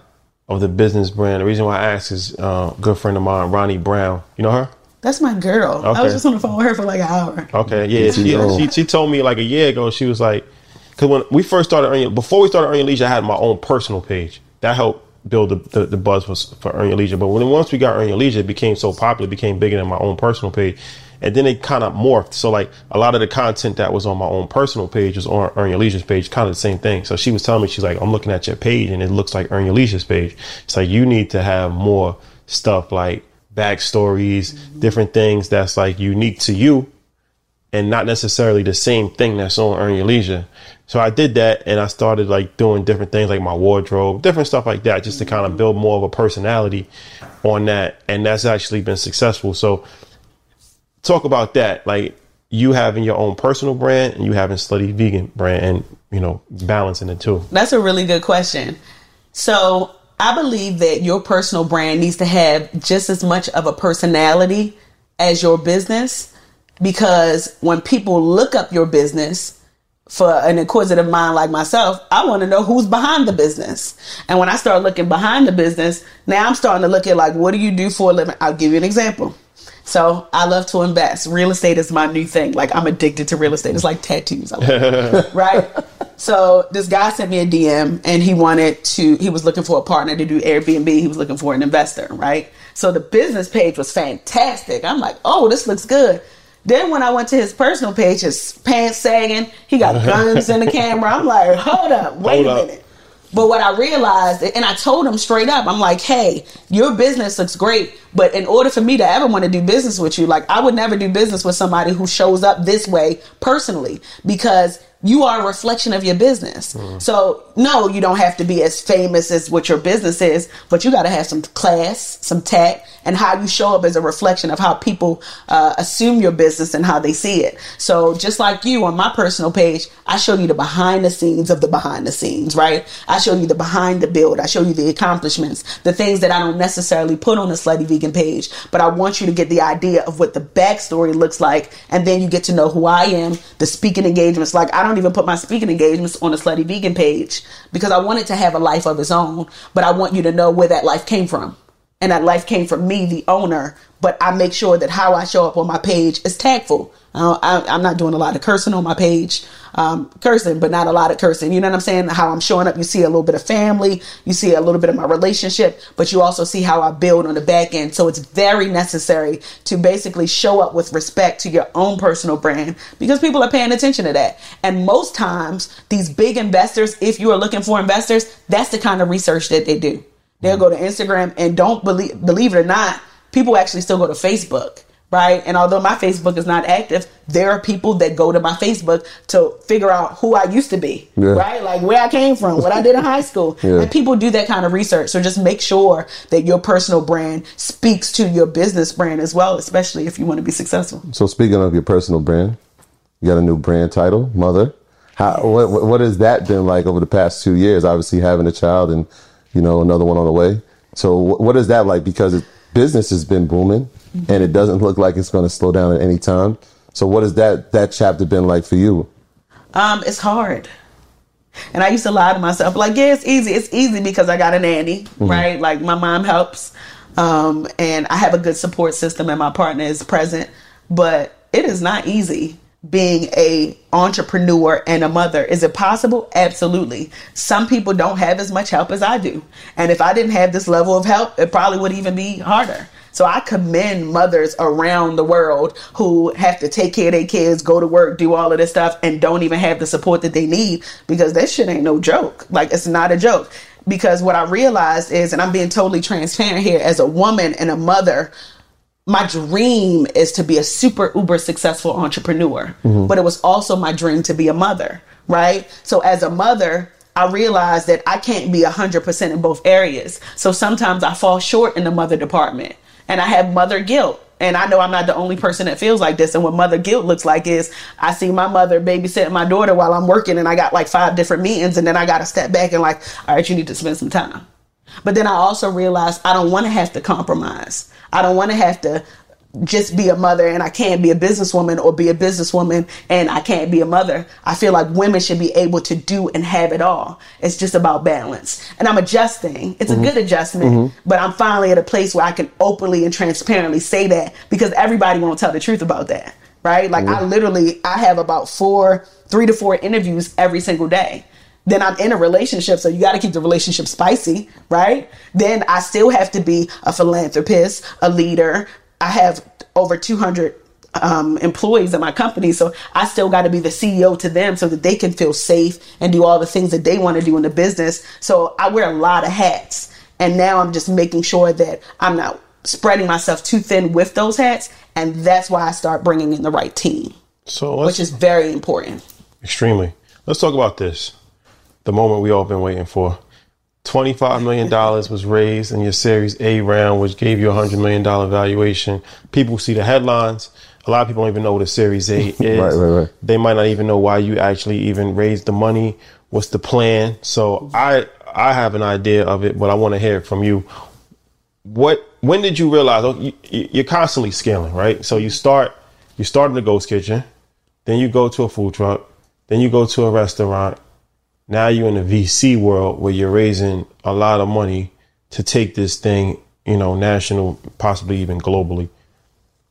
of the business brand? The reason why I ask is uh, a good friend of mine, Ronnie Brown. You know her? That's my girl. Okay. I was just on the phone with her for like an hour. Okay, yeah. She, she she told me like a year ago, she was like, because when we first started Earn Your, before we started Earn Your Leisure, I had my own personal page. That helped build the, the, the buzz for, for Earn Your Leisure. But when once we got Earn Your Leisure, it became so popular, it became bigger than my own personal page. And then it kind of morphed. So like a lot of the content that was on my own personal page was on Earn Your Leisure's page, kind of the same thing. So she was telling me, she's like, I'm looking at your page and it looks like Earn Your Leisure's page. It's like, you need to have more stuff like backstories, mm-hmm. different things that's like unique to you and not necessarily the same thing that's on Earn Your Leisure. So I did that and I started like doing different things like my wardrobe, different stuff like that, just to kind of build more of a personality on that. And that's actually been successful. So talk about that. Like you having your own personal brand and you having Slutty Vegan brand and, you know, balancing the two. That's a really good question. So I believe that your personal brand needs to have just as much of a personality as your business, because when people look up your business, for an inquisitive mind like myself, I want to know who's behind the business. And when I start looking behind the business, now I'm starting to look at like, what do you do for a living? I'll give you an example. So I love to invest. Real estate is my new thing. Like I'm addicted to real estate. It's like tattoos. I love right? So this guy sent me a D M and he wanted to, he was looking for a partner to do Airbnb. He was looking for an investor, right? So the business page was fantastic. I'm like, oh, this looks good. Then when I went to his personal page, his pants sagging, he got guns in the camera. I'm like, hold up, wait hold a minute. Up. But what I realized, and I told him straight up, I'm like, hey, your business looks great, but in order for me to ever want to do business with you, like I would never do business with somebody who shows up this way personally, because you are a reflection of your business. Mm. So no, you don't have to be as famous as what your business is, but you got to have some class, some tact, and how you show up is a reflection of how people uh, assume your business and how they see it. So just like you on my personal page, I show you the behind the scenes of the behind the scenes, right? I show you the behind the build. I show you the accomplishments, the things that I don't necessarily put on the Slutty Vegan page, but I want you to get the idea of what the backstory looks like. And then you get to know who I am, the speaking engagements. Like I I don't even put my speaking engagements on the Slutty Vegan page because I want it to have a life of its own, but I want you to know where that life came from. And that life came from me, the owner, but I make sure that how I show up on my page is tactful. Uh, I, I'm not doing a lot of cursing on my page, um, cursing, but not a lot of cursing. You know what I'm saying? How I'm showing up. You see a little bit of family. You see a little bit of my relationship, but you also see how I build on the back end. So it's very necessary to basically show up with respect to your own personal brand because people are paying attention to that. And most times these big investors, if you are looking for investors, that's the kind of research that they do. They'll go to Instagram and don't believe, believe it or not, people actually still go to Facebook, right? And although my Facebook is not active, there are people that go to my Facebook to figure out who I used to be, yeah. right? Like where I came from, what I did in high school. Yeah. And people do that kind of research. So just make sure that your personal brand speaks to your business brand as well, especially if you want to be successful. So speaking of your personal brand, you got a new brand title, Mother. How, what, what has that been like over the past two years? Obviously having a child and you know, another one on the way. So what is that like? Because it, business has been booming mm-hmm. and it doesn't look like it's going to slow down at any time. So what has that, that chapter been like for you? Um, it's hard. And I used to lie to myself like, yeah, it's easy. It's easy because I got a nanny, mm-hmm. right? Like my mom helps. Um, and I have a good support system and my partner is present, but it is not easy. Being a entrepreneur and a mother. Is it possible? Absolutely. Some people don't have as much help as I do. And if I didn't have this level of help, it probably would even be harder. So I commend mothers around the world who have to take care of their kids, go to work, do all of this stuff, and don't even have the support that they need, because that shit ain't no joke. Like, it's not a joke. Because what I realized is, and I'm being totally transparent here, as a woman and a mother, my dream is to be a super uber successful entrepreneur. Mm-hmm. But it was also my dream to be a mother, right? So as a mother, I realized that I can't be one hundred percent in both areas. So sometimes I fall short in the mother department. And I have mother guilt. And I know I'm not the only person that feels like this. And what mother guilt looks like is I see my mother babysitting my daughter while I'm working, and I got like five different meetings, and then I got to step back and like, all right, you need to spend some time. But then I also realized I don't want to have to compromise. I don't want to have to just be a mother and I can't be a businesswoman, or be a businesswoman and I can't be a mother. I feel like women should be able to do and have it all. It's just about balance. And I'm adjusting. It's mm-hmm. a good adjustment, mm-hmm. but I'm finally at a place where I can openly and transparently say that, because everybody won't tell the truth about that, right? Like mm-hmm. I literally, I have about four, three to four interviews every single day. Then I'm in a relationship, so you got to keep the relationship spicy, right? Then I still have to be a philanthropist, a leader. I have over two hundred um, employees in my company, so I still got to be the C E O to them so that they can feel safe and do all the things that they want to do in the business. So I wear a lot of hats, and now I'm just making sure that I'm not spreading myself too thin with those hats, and that's why I start bringing in the right team, so which is very important. Extremely. Let's talk about this. The moment we all been waiting for. twenty-five million dollars was raised in your Series A round, which gave you a one hundred million dollars valuation. People see the headlines. A lot of people don't even know what a Series A is. right, right, right. They might not even know why you actually even raised the money. What's the plan? So I I have an idea of it, but I want to hear it from you. What? When did you realize, oh, you, you're constantly scaling, right? So you start, you start in the ghost kitchen. Then you go to a food truck. Then you go to a restaurant. Now you're in the V C world where you're raising a lot of money to take this thing, you know, national, possibly even globally.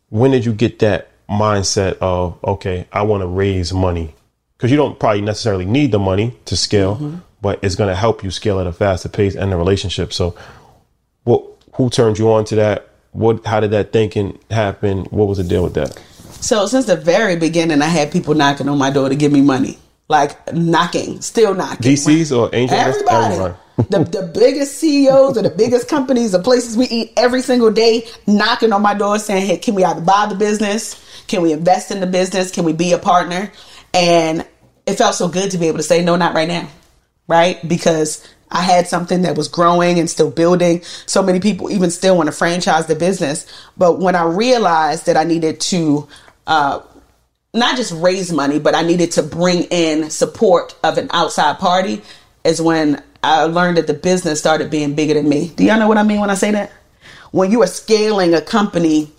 When did you get that mindset of, okay, I want to raise money? Because you don't probably necessarily need the money to scale, mm-hmm. but it's going to help you scale at a faster pace and the relationship. So what, who turned you on to that? What, how did that thinking happen? What was the deal with that? So since the very beginning, I had people knocking on my door to give me money. Like knocking, still knocking. D Cs or angels? Everybody. Everybody. the, the biggest C E Os or the biggest companies, the places we eat every single day, knocking on my door saying, hey, can we either buy the business? Can we invest in the business? Can we be a partner? And it felt so good to be able to say, no, not right now. Right? Because I had something that was growing and still building. So many people even still want to franchise the business. But when I realized that I needed to, uh, not just raise money, but I needed to bring in support of an outside party, is when I learned that the business started being bigger than me. Do y'all know what I mean when I say that? When you are scaling a company,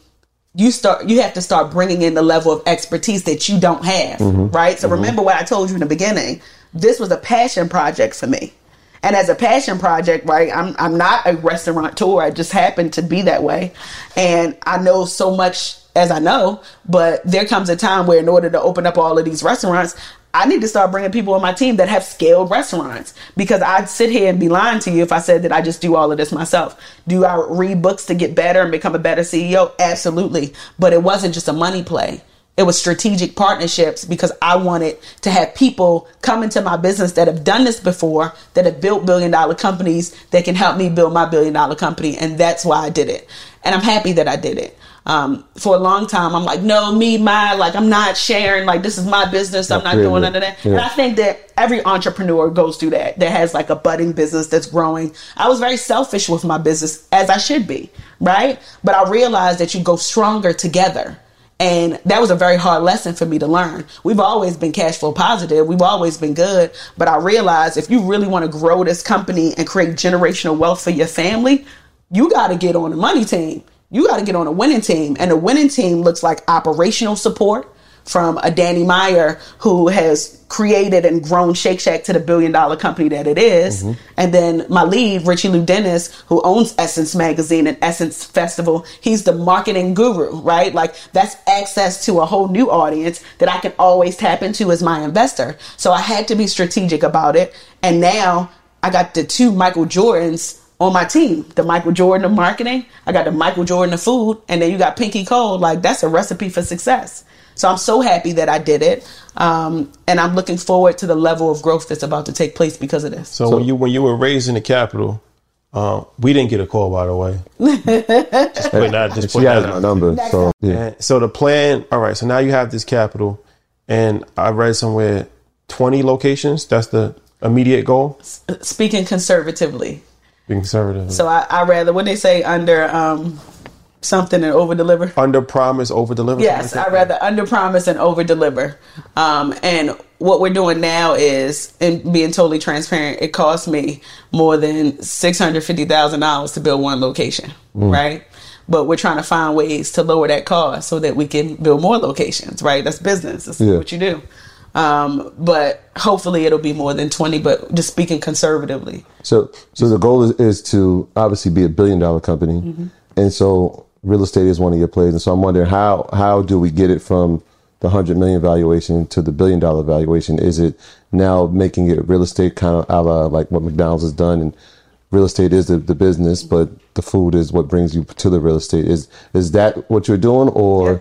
you start, you have to start bringing in the level of expertise that you don't have, mm-hmm. right? So mm-hmm. remember what I told you in the beginning, this was a passion project for me. And as a passion project, right, I'm I'm not a restaurateur. I just happen to be that way. And I know so much as I know, but there comes a time where in order to open up all of these restaurants, I need to start bringing people on my team that have scaled restaurants, because I'd sit here and be lying to you if I said that I just do all of this myself. Do I read books to get better and become a better C E O? Absolutely. But it wasn't just a money play. It was strategic partnerships, because I wanted to have people come into my business that have done this before, that have built billion dollar companies, that can help me build my billion dollar company. And that's why I did it. And I'm happy that I did it. Um, for a long time, I'm like, no, me, my, like, I'm not sharing, like, this is my business. I'm not doing none of that. Yeah. And I think that every entrepreneur goes through that, that has like a budding business that's growing. I was very selfish with my business, as I should be, right? But I realized that you go stronger together. And that was a very hard lesson for me to learn. We've always been cash flow positive. We've always been good. But I realized if you really want to grow this company and create generational wealth for your family, you got to get on the money team. You got to get on a winning team. And a winning team looks like operational support from a Danny Meyer, who has created and grown Shake Shack to the billion dollar company that it is. Mm-hmm. And then my lead, Richie Lou Dennis, who owns Essence Magazine and Essence Festival, he's the marketing guru, right? Like, that's access to a whole new audience that I can always tap into as my investor. So I had to be strategic about it. And now I got the two Michael Jordans on my team. The Michael Jordan of marketing. I got the Michael Jordan of food. And then you got Pinky Cole. Like, that's a recipe for success. So I'm so happy that I did it. Um, and I'm looking forward to the level of growth that's about to take place because of this. So, so when you when you were raised in the Capitol, uh, we didn't get a call, by the way. just put that, just put she that has my number. So, yeah. So the plan, all right, so now you have this Capitol. And I read somewhere twenty locations. That's the immediate goal? S- speaking conservatively. Being conservative. So I, I rather, what they say, under um, something and over deliver. Under promise, over deliver. Yes, I rather under promise and over deliver. Um, and what we're doing now is, and being totally transparent, it cost me more than six hundred fifty thousand dollars to build one location, mm. right? But we're trying to find ways to lower that cost so that we can build more locations, right? That's business. That's yeah. what you do. Um, but hopefully it'll be more than twenty, but just speaking conservatively. So so the goal is, is to obviously be a billion dollar company. Mm-hmm. And so real estate is one of your plays. And so I'm wondering how, how do we get it from the hundred million valuation to the billion dollar valuation? Is it now making it real estate kind of a la like what McDonald's has done, and real estate is the, the business, but the food is what brings you to the real estate. Is is that what you're doing, or... Yeah.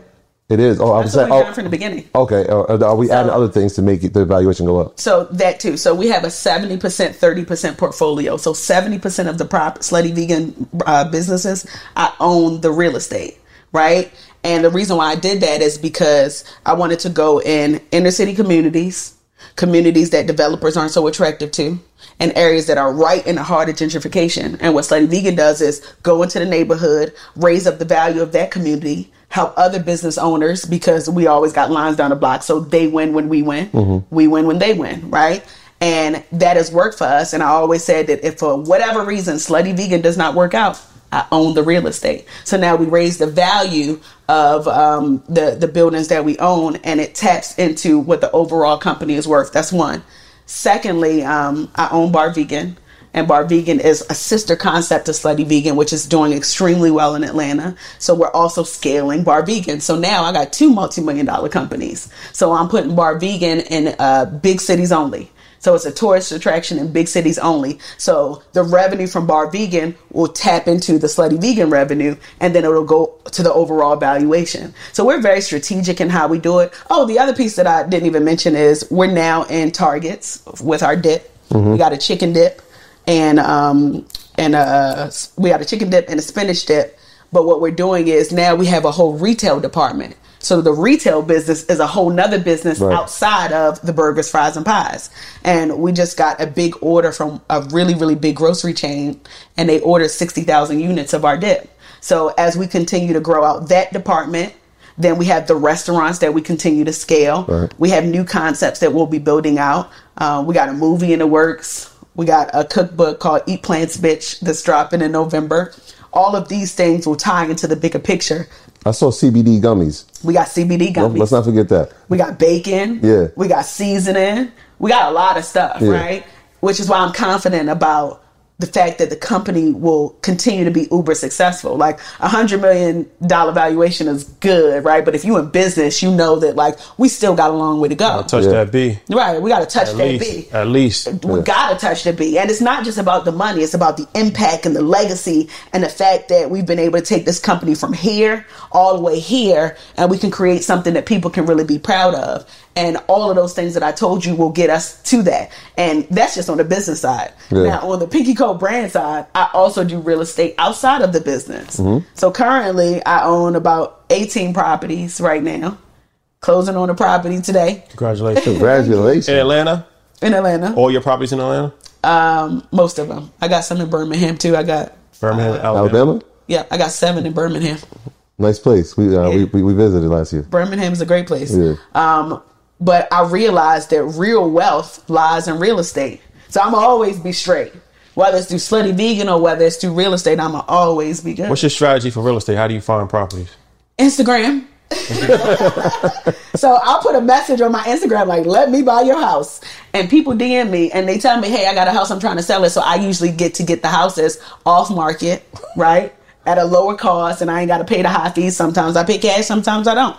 It is. Oh, I was saying oh, from the beginning. Okay. Are, are we so, adding other things to make it, the valuation go up? So that too. So we have a seventy percent, thirty percent portfolio. So seventy percent of the prop, Slutty Vegan uh, businesses, I own the real estate, right? And the reason why I did that is because I wanted to go in inner city communities, communities that developers aren't so attractive to, and areas that are right in the heart of gentrification. And what Slutty Vegan does is go into the neighborhood, raise up the value of that community, help other business owners, because we always got lines down the block. So they win when we win. Mm-hmm. We win when they win, right? And that has worked for us. And I always said that if for whatever reason Slutty Vegan does not work out, I own the real estate. So now we raise the value of um, the, the buildings that we own, and it taps into what the overall company is worth. That's one. Secondly, um, I own Bar Vegan. And Bar Vegan is a sister concept to Slutty Vegan, which is doing extremely well in Atlanta. So we're also scaling Bar Vegan. So now I got two multi-million dollar companies. So I'm putting Bar Vegan in uh, big cities only. So it's a tourist attraction in big cities only. So the revenue from Bar Vegan will tap into the Slutty Vegan revenue, and then it'll go to the overall valuation. So we're very strategic in how we do it. Oh, the other piece that I didn't even mention is we're now in Targets with our dip. Mm-hmm. We got a chicken dip. And um and uh we had a chicken dip and a spinach dip, but what we're doing is now we have a whole retail department. So the retail business is a whole nother business right. outside of the burgers, fries, and pies. And we just got a big order from a really, really big grocery chain, and they ordered sixty thousand units of our dip. So as we continue to grow out that department, then we have the restaurants that we continue to scale. Right. We have new concepts that we'll be building out. Uh, we got a movie in the works. We got a cookbook called Eat Plants, Bitch, that's dropping in November. All of these things will tie into the bigger picture. I saw C B D gummies. We got C B D gummies. Let's not forget that. We got bacon. Yeah. We got seasoning. We got a lot of stuff, yeah. right? Which is why I'm confident about the fact that the company will continue to be uber successful. Like a hundred million dollar valuation is good, right? But if you in business, you know that like we still got a long way to go. I'll touch yeah. that B. Right. We got to touch at that least, B. At least. We yeah. got to touch the B. And it's not just about the money. It's about the impact and the legacy and the fact that we've been able to take this company from here all the way here, and we can create something that people can really be proud of. And all of those things that I told you will get us to that. And that's just on the business side. Yeah. Now, on the Pinky Cole brand side, I also do real estate outside of the business. Mm-hmm. So currently, I own about eighteen properties right now. Closing on a property today. Congratulations. Congratulations. In Atlanta? In Atlanta. All your properties in Atlanta? Um, most of them. I got some in Birmingham, too. I got... Birmingham, uh, Alabama. Alabama? Yeah, I got seven in Birmingham. Nice place. We uh, yeah. we, we, we visited last year. Birmingham is a great place. Yeah. Um, But I realized that real wealth lies in real estate. So I'm always be straight. Whether it's through Slutty Vegan or whether it's through real estate, I'm always be good. What's your strategy for real estate? How do you find properties? Instagram. So I'll put a message on my Instagram like, let me buy your house. And people D M me and they tell me, hey, I got a house. I'm trying to sell it. So I usually get to get the houses off market, right? At a lower cost, and I ain't got to pay the high fees. Sometimes I pay cash. Sometimes I don't.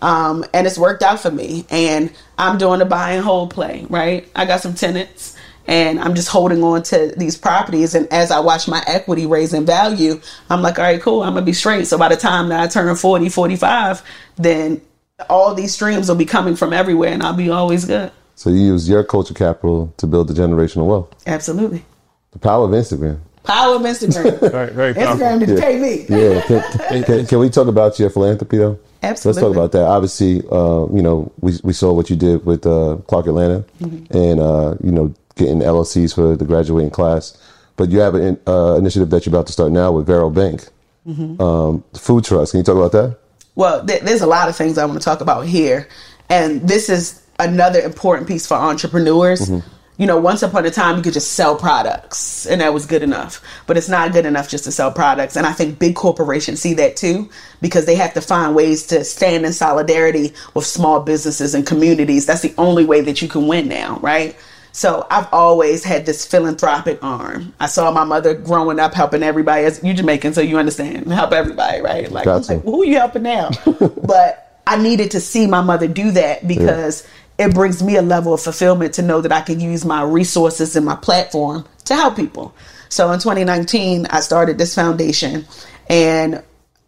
Um, and it's worked out for me, and I'm doing a buy and hold play, right? I got some tenants and I'm just holding on to these properties. And as I watch my equity raise in value, I'm like, all right, cool, I'm going to be straight. So by the time that I turn forty, forty-five, then all these streams will be coming from everywhere and I'll be always good. So you use your culture capital to build the generational wealth. Absolutely. The power of Instagram. Power of Instagram. Right, very powerful. Instagram didn't yeah. pay me. Yeah. Can, can, can we talk about your philanthropy, though? Absolutely. Let's talk about that. Obviously, uh, you know, we we saw what you did with uh, Clark Atlanta mm-hmm. and, uh, you know, getting L L Cs for the graduating class. But you have an uh, initiative that you're about to start now with Vero Bank. Mm-hmm. Um, food Trust. Can you talk about that? Well, th- there's a lot of things I want to talk about here. And this is another important piece for entrepreneurs. Mm-hmm. You know, once upon a time, you could just sell products and that was good enough, but it's not good enough just to sell products. And I think big corporations see that too, because they have to find ways to stand in solidarity with small businesses and communities. That's the only way that you can win now, right? So I've always had this philanthropic arm. I saw my mother growing up helping everybody. You're Jamaican, so you understand. Help everybody, right? Like, gotcha. I'm like, well, who are you helping now? But I needed to see my mother do that because... Yeah. It brings me a level of fulfillment to know that I can use my resources and my platform to help people. So in twenty nineteen, I started this foundation. And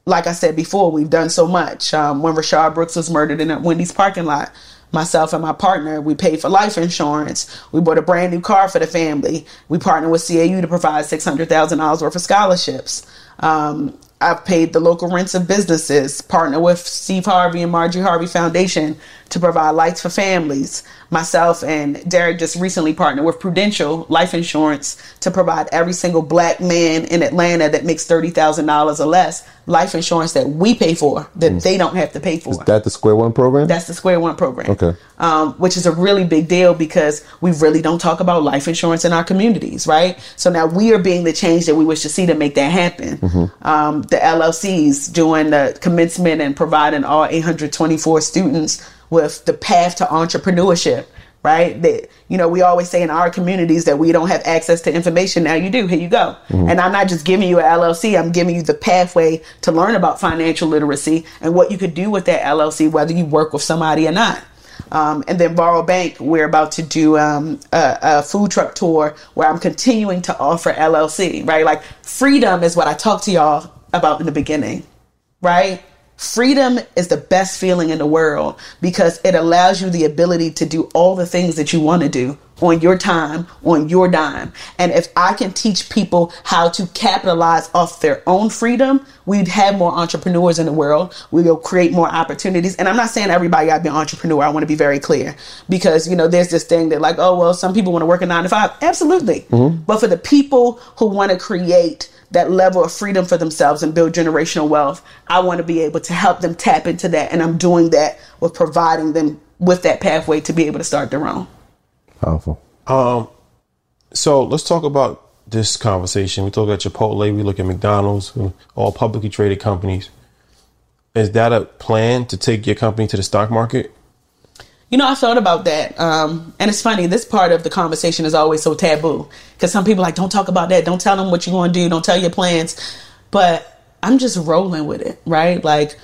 like I said before, we've done so much. Um, when Rashad Brooks was murdered in a Wendy's parking lot, myself and my partner, we paid for life insurance. We bought a brand new car for the family. We partnered with C A U to provide six hundred thousand dollars worth of scholarships. Um, I've paid the local rents of businesses, partner with Steve Harvey and Marjorie Harvey Foundation to provide lights for families. Myself and Derek just recently partnered with Prudential Life Insurance to provide every single black man in Atlanta that makes thirty thousand dollars or less life insurance that we pay for, that mm. they don't have to pay for. Is that the Square One program? That's the Square One program. Okay. Um, which is a really big deal because we really don't talk about life insurance in our communities, right? So now we are being the change that we wish to see to make that happen. Mm-hmm. Um, the L L Cs doing the commencement and providing all eight hundred twenty-four students with the path to entrepreneurship, right? That, you know, we always say in our communities that we don't have access to information. Now you do. Here you go. Mm-hmm. And I'm not just giving you an L L C. I'm giving you the pathway to learn about financial literacy and what you could do with that L L C, whether you work with somebody or not. Um, and then Borrow Bank, we're about to do um, a, a food truck tour where I'm continuing to offer L L C, right? Like freedom is what I talked to y'all about in the beginning, right? Freedom is the best feeling in the world because it allows you the ability to do all the things that you want to do on your time, on your dime. And if I can teach people how to capitalize off their own freedom, we'd have more entrepreneurs in the world. We'll create more opportunities. And I'm not saying everybody got to be an entrepreneur. I want to be very clear because, you know, there's this thing that like, oh, well, some people want to work a nine to five. Absolutely. Mm-hmm. But for the people who want to create that level of freedom for themselves and build generational wealth, I want to be able to help them tap into that. And I'm doing that with providing them with that pathway to be able to start their own. Powerful. Um, so let's talk about this conversation. We talk about Chipotle, we look at McDonald's, all publicly traded companies. Is that a plan to take your company to the stock market? You know, I thought about that. Um, and it's funny, this part of the conversation is always so taboo because some people are like, don't talk about that. Don't tell them what you want to do. Don't tell your plans. But I'm just rolling with it, right? Like,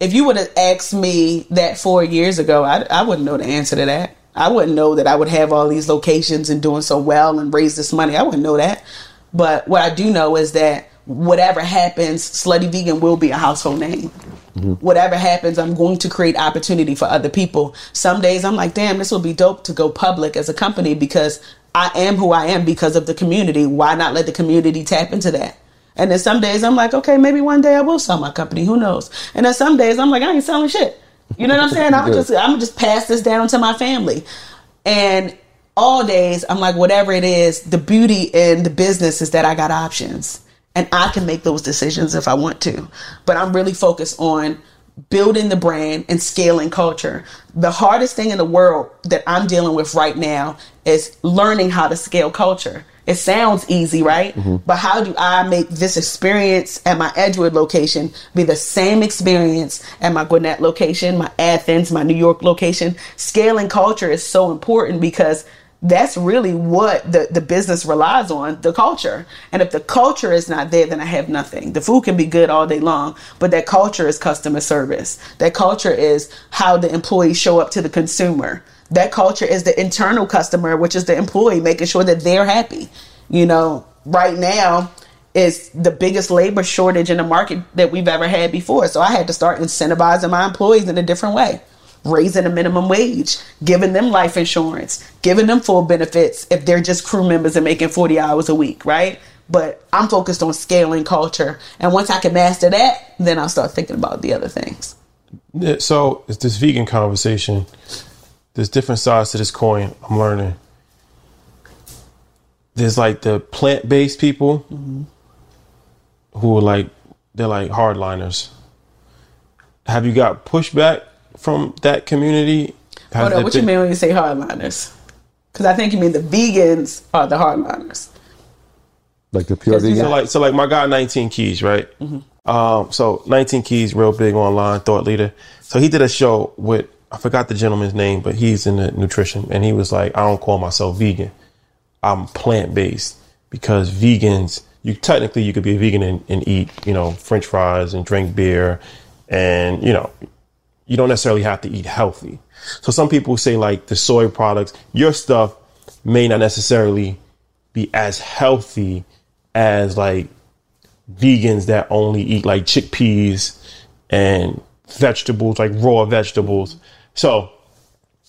if you would have asked me that four years ago, I, I wouldn't know the answer to that. I wouldn't know that I would have all these locations and doing so well and raise this money. I wouldn't know that. But what I do know is that whatever happens, Slutty Vegan will be a household name. Mm-hmm. Whatever happens, I'm going to create opportunity for other people. Some days I'm like, damn, this will be dope to go public as a company because I am who I am because of the community. Why not let the community tap into that? And then some days I'm like, okay, maybe one day I will sell my company. Who knows? And then some days I'm like, I ain't selling shit. You know what I'm saying? I'm just, I'm just pass this down to my family. And all days I'm like, whatever it is, the beauty in the business is that I got options. And I can make those decisions if I want to. But I'm really focused on building the brand and scaling culture. The hardest thing in the world that I'm dealing with right now is learning how to scale culture. It sounds easy, right? Mm-hmm. But how do I make this experience at my Edgewood location be the same experience at my Gwinnett location, my Athens, my New York location? Scaling culture is so important because that's really what the, the business relies on, the culture. And if the culture is not there, then I have nothing. The food can be good all day long, but that culture is customer service. That culture is how the employees show up to the consumer. That culture is the internal customer, which is the employee, making sure that they're happy. You know, right now it's the biggest labor shortage in the market that we've ever had before. So I had to start incentivizing my employees in a different way. Raising the minimum wage, giving them life insurance, giving them full benefits if they're just crew members and making forty hours a week, right? But I'm focused on scaling culture. And once I can master that, then I'll start thinking about the other things. So it's this vegan conversation. There's different sides to this coin I'm learning. There's like the plant-based people mm-hmm. who are like, they're like hardliners. Have you got pushback from that community? Hold on, what been- you mean when you say hardliners? Because I think you mean the vegans are the hardliners. Like the pure vegan? So like, so like my guy nineteen Keys, right? Mm-hmm. Um, so nineteen Keys, real big online thought leader. So he did a show with, I forgot the gentleman's name, but he's in the nutrition. And he was like, I don't call myself vegan. I'm plant-based. Because vegans, you technically you could be a vegan and, and eat, you know, French fries and drink beer. And, you know, you don't necessarily have to eat healthy. So some people say like the soy products, your stuff may not necessarily be as healthy as like vegans that only eat like chickpeas and vegetables, like raw vegetables. So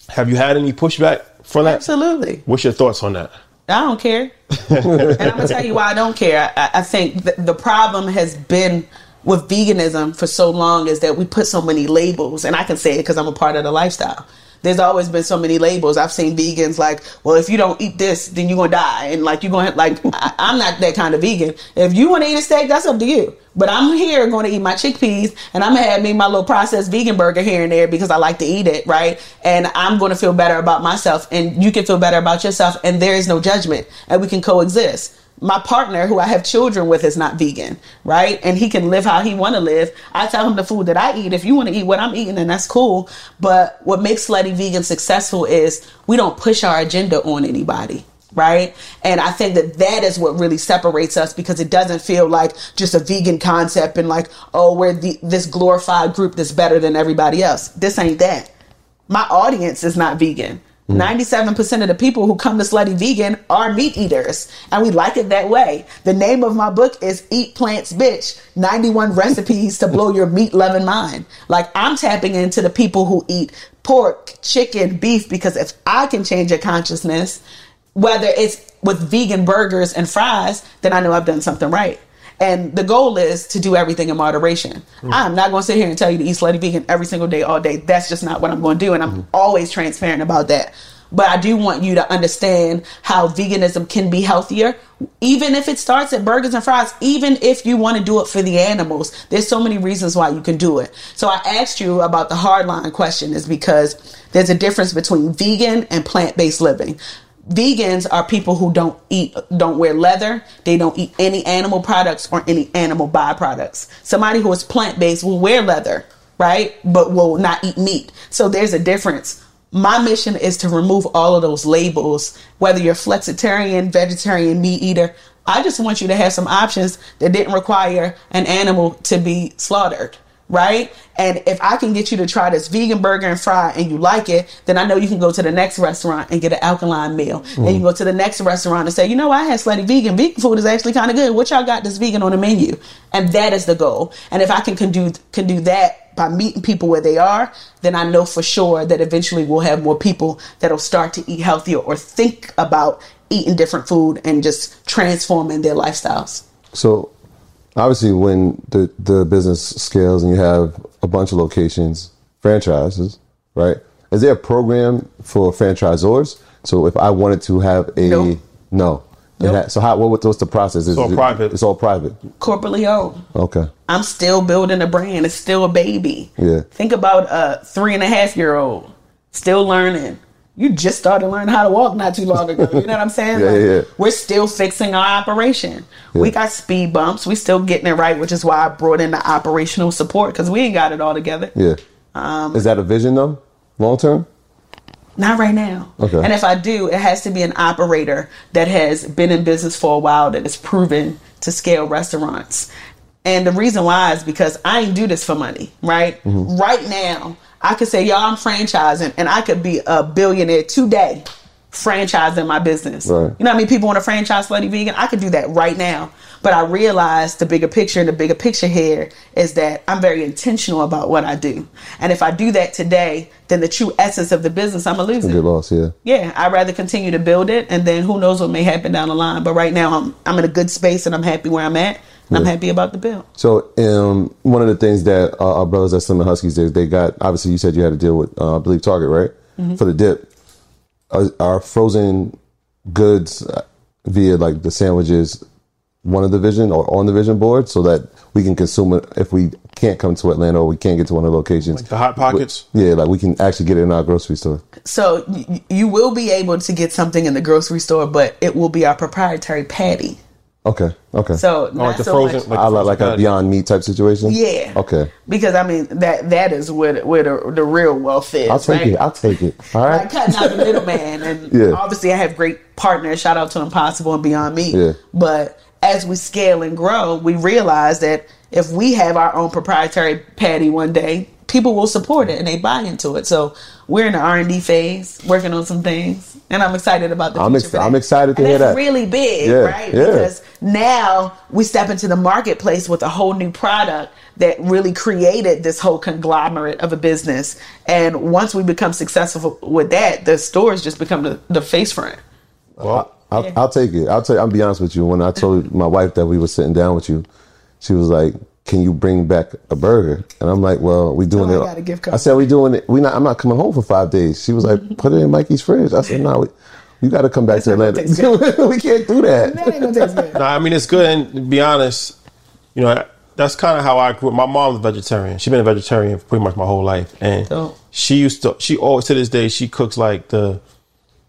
have you had any pushback for that? Absolutely. What's your thoughts on that? I don't care. And I'm gonna tell you why I don't care. I, I think th- the problem has been with veganism for so long is that we put so many labels, and I can say it because I'm a part of the lifestyle. There's always been so many labels. I've seen vegans like, well, if you don't eat this, then you're going to die. And like, you're going to, like, I, I'm not that kind of vegan. If you want to eat a steak, that's up to you. But I'm here going to eat my chickpeas, and I'm going to have me my little processed vegan burger here and there because I like to eat it, right? And I'm going to feel better about myself, and you can feel better about yourself, and there is no judgment, and we can coexist. My partner, who I have children with, is not vegan, right? And he can live how he want to live. I tell him the food that I eat. If you want to eat what I'm eating, then that's cool. But what makes Slutty Vegan successful is we don't push our agenda on anybody, right? And I think that that is what really separates us, because it doesn't feel like just a vegan concept and like, oh, we're the, this glorified group that's better than everybody else. This ain't that. My audience is not vegan. ninety-seven percent of the people who come to Slutty Vegan are meat eaters, and we like it that way. The name of my book is Eat Plants Bitch, ninety-one Recipes to Blow Your Meat Loving Mind. Like, I'm tapping into the people who eat pork, chicken, beef, because if I can change your consciousness, whether it's with vegan burgers and fries, then I know I've done something right. And the goal is to do everything in moderation. Mm. I'm not going to sit here and tell you to eat Slutty Vegan every single day, all day. That's just not what I'm going to do. And I'm mm. always transparent about that. But I do want you to understand how veganism can be healthier, even if it starts at burgers and fries, even if you want to do it for the animals. There's so many reasons why you can do it. So I asked you about the hardline question is because there's a difference between vegan and plant-based living. Vegans are people who don't eat, don't wear leather. They don't eat any animal products or any animal byproducts. Somebody who is plant-based will wear leather, right? But will not eat meat. So there's a difference. My mission is to remove all of those labels, whether you're flexitarian, vegetarian, meat eater. I just want you to have some options that didn't require an animal to be slaughtered. Right? And if I can get you to try this vegan burger and fry and you like it, then I know you can go to the next restaurant and get an alkaline meal. Mm. Then you go to the next restaurant and say, you know, I had Slutty Vegan. Vegan food is actually kind of good. What y'all got this vegan on the menu? And that is the goal. And if I can, can, do, can do that by meeting people where they are, then I know for sure that eventually we'll have more people that'll start to eat healthier or think about eating different food and just transforming their lifestyles. So obviously, when the, the business scales and you have a bunch of locations, franchises, right? Is there a program for franchisors? So if I wanted to have a... Nope. No. Nope. Ha- so how? What, what, what's the process? It's, it's all it, private. It's all private. Corporately owned. Okay. I'm still building a brand. It's still a baby. Yeah. Think about a three and a half year old still learning. You just started learning how to walk not too long ago. You know what I'm saying? yeah, like, yeah. We're still fixing our operation. Yeah. We got speed bumps. We still getting it right, which is why I brought in the operational support, because we ain't got it all together. Yeah. Um, is that a vision, though? Long term? Not right now. Okay. And if I do, it has to be an operator that has been in business for a while, that is proven to scale restaurants. And the reason why is because I ain't do this for money, right? Mm-hmm. Right now, I could say, y'all, I'm franchising, and I could be a billionaire today franchising my business. Right. You know what I mean? People want to franchise Slutty Vegan. I could do that right now. But I realized the bigger picture, and the bigger picture here is that I'm very intentional about what I do. And if I do that today, then the true essence of the business, I'm going to lose it. Get lost, yeah. Yeah, I'd rather continue to build it, and then who knows what may happen down the line. But right now, I'm I'm in a good space, and I'm happy where I'm at, and yeah. I'm happy about the build. So um, one of the things that uh, our brothers at Slim Huskies did, they got, obviously you said you had to deal with, uh, I believe, Target, right? Mm-hmm. For the dip. Are frozen goods via like the sandwiches one of the vision or on the vision board so that we can consume it if we can't come to Atlanta or we can't get to one of the locations? Like the Hot Pockets? Yeah, like we can actually get it in our grocery store. So y- you will be able to get something in the grocery store, but it will be our proprietary patty. Okay, okay. So oh, not like the so frozen, much. Like, the I frozen like a Beyond Meat type situation? Yeah. Okay. Because, I mean, that that is where, where the, the real wealth is. I'll take right? it. I'll take it. All right. Like cutting out the middleman. And yeah. obviously, I have great partners. Shout out to Impossible and Beyond Meat. Yeah. But as we scale and grow, we realize that if we have our own proprietary patty one day, people will support it and they buy into it. So we're in the R and D phase, working on some things, and I'm excited about the I'm future. Ex- I'm excited to and hear that. It's really big, yeah, right? Yeah. Because now we step into the marketplace with a whole new product that really created this whole conglomerate of a business. And once we become successful with that, the stores just become the, the face front. Well, I'll, yeah. I'll take it. I'll tell you, I'll be honest with you. When I told my wife that we were sitting down with you, she was like, can you bring back a burger? And I'm like, well, we doing oh, it. I, I said, we doing it. We not, I'm not coming home for five days. She was like, put it in Mikey's fridge. I said, no, nah, you got to come back That's to Atlanta. We can't do that. That ain't gonna taste good. No, I mean, it's good. And to be honest, you know, that's kind of how I grew up. My mom's a vegetarian. She's been a vegetarian for pretty much my whole life. And oh. she used to, she always, to this day, she cooks like the,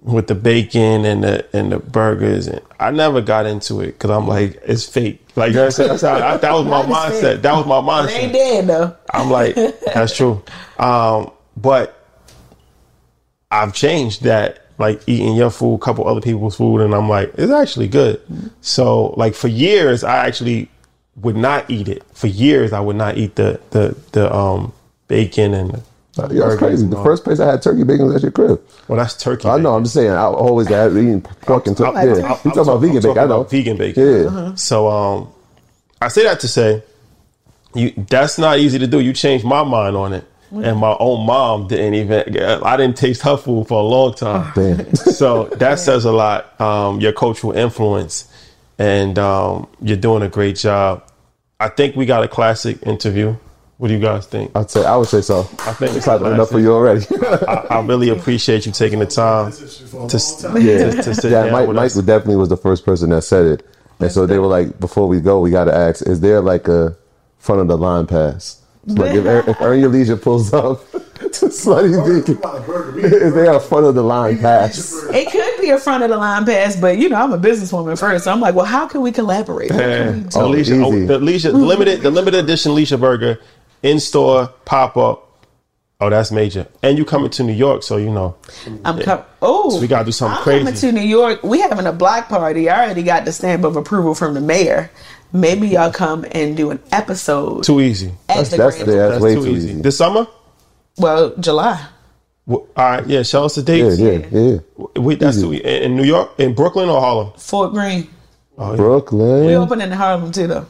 with the bacon and the and the burgers, and I never got into it because I'm like, it's fake. Like, you know what I'm saying? That's how I, that was my mindset. Fake. That was my mindset. They ain't dead though. I'm like, that's true. Um, but I've changed that, like eating your food, a couple other people's food, and I'm like, it's actually good. Mm-hmm. So, like for years, I actually would not eat it. For years, I would not eat the the the um bacon and. The, Yo, it's crazy. The first place I had turkey bacon was at your crib. Well, that's turkey bacon. I know. I'm just saying. I always had eating pork and turkey. You talking about talk, vegan I'm bacon? I know. Vegan bacon. Yeah. Uh-huh. So, um, I say that to say, you that's not easy to do. You changed my mind on it, what? And my own mom didn't even. I didn't taste her food for a long time. Damn. So that Damn. says a lot. Um, your cultural influence, and um, you're doing a great job. I think we got a classic interview. What do you guys think? I'd say I would say so. I think it's enough for you already. I, I really appreciate you taking the time to st- yeah. to, to sit yeah, down Mike, with Mike us. Definitely was the first person that said it, and so they were like, before we go, we got to ask: is there like a front of the line pass? Like if, if Earn Your Leisure pulls up to Slutty Vegan, is there a front of the line pass? It could be a front of the line pass, but you know I'm a businesswoman first, so I'm like, well, how can we collaborate? Can we oh, leisure, oh, the leisure, the limited, the limited edition leisure burger. In-store, pop-up. Oh, that's major. And you coming to New York, so you know. I'm com- Oh, so we got to do something I'm crazy. I'm coming to New York. We having a block party. I already got the stamp of approval from the mayor. Maybe y'all come and do an episode. Too easy. That's, the that's, that's, that's way too easy. easy. This summer? Well, July. Well, all right, yeah, show us the dates. Yeah, yeah, yeah. We, that's too easy. In New York, in Brooklyn or Harlem? Fort Greene. Oh, yeah. Brooklyn. We open in Harlem, too, though.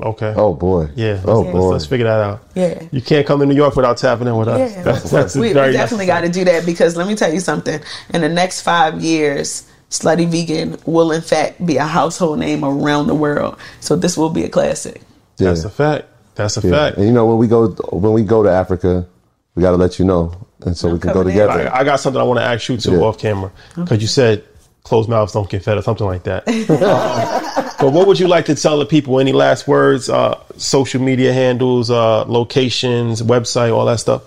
Okay. Oh boy. Yeah. Oh let's, boy. Let's figure that out. Yeah. You can't come to New York without tapping in with us. Yeah. That's, that's we, we definitely got to do that because let me tell you something. In the next five years, Slutty Vegan will in fact be a household name around the world. So this will be a classic. Yeah. That's a fact. That's a yeah. fact. And you know when we go when we go to Africa, we got to let you know, and so I'm we can go together. I, I got something I want to ask you too yeah. off camera because okay. you said closed mouths don't get fed or something like that. But what would you like to tell the people? Any last words, uh, social media handles, uh, locations, website, all that stuff?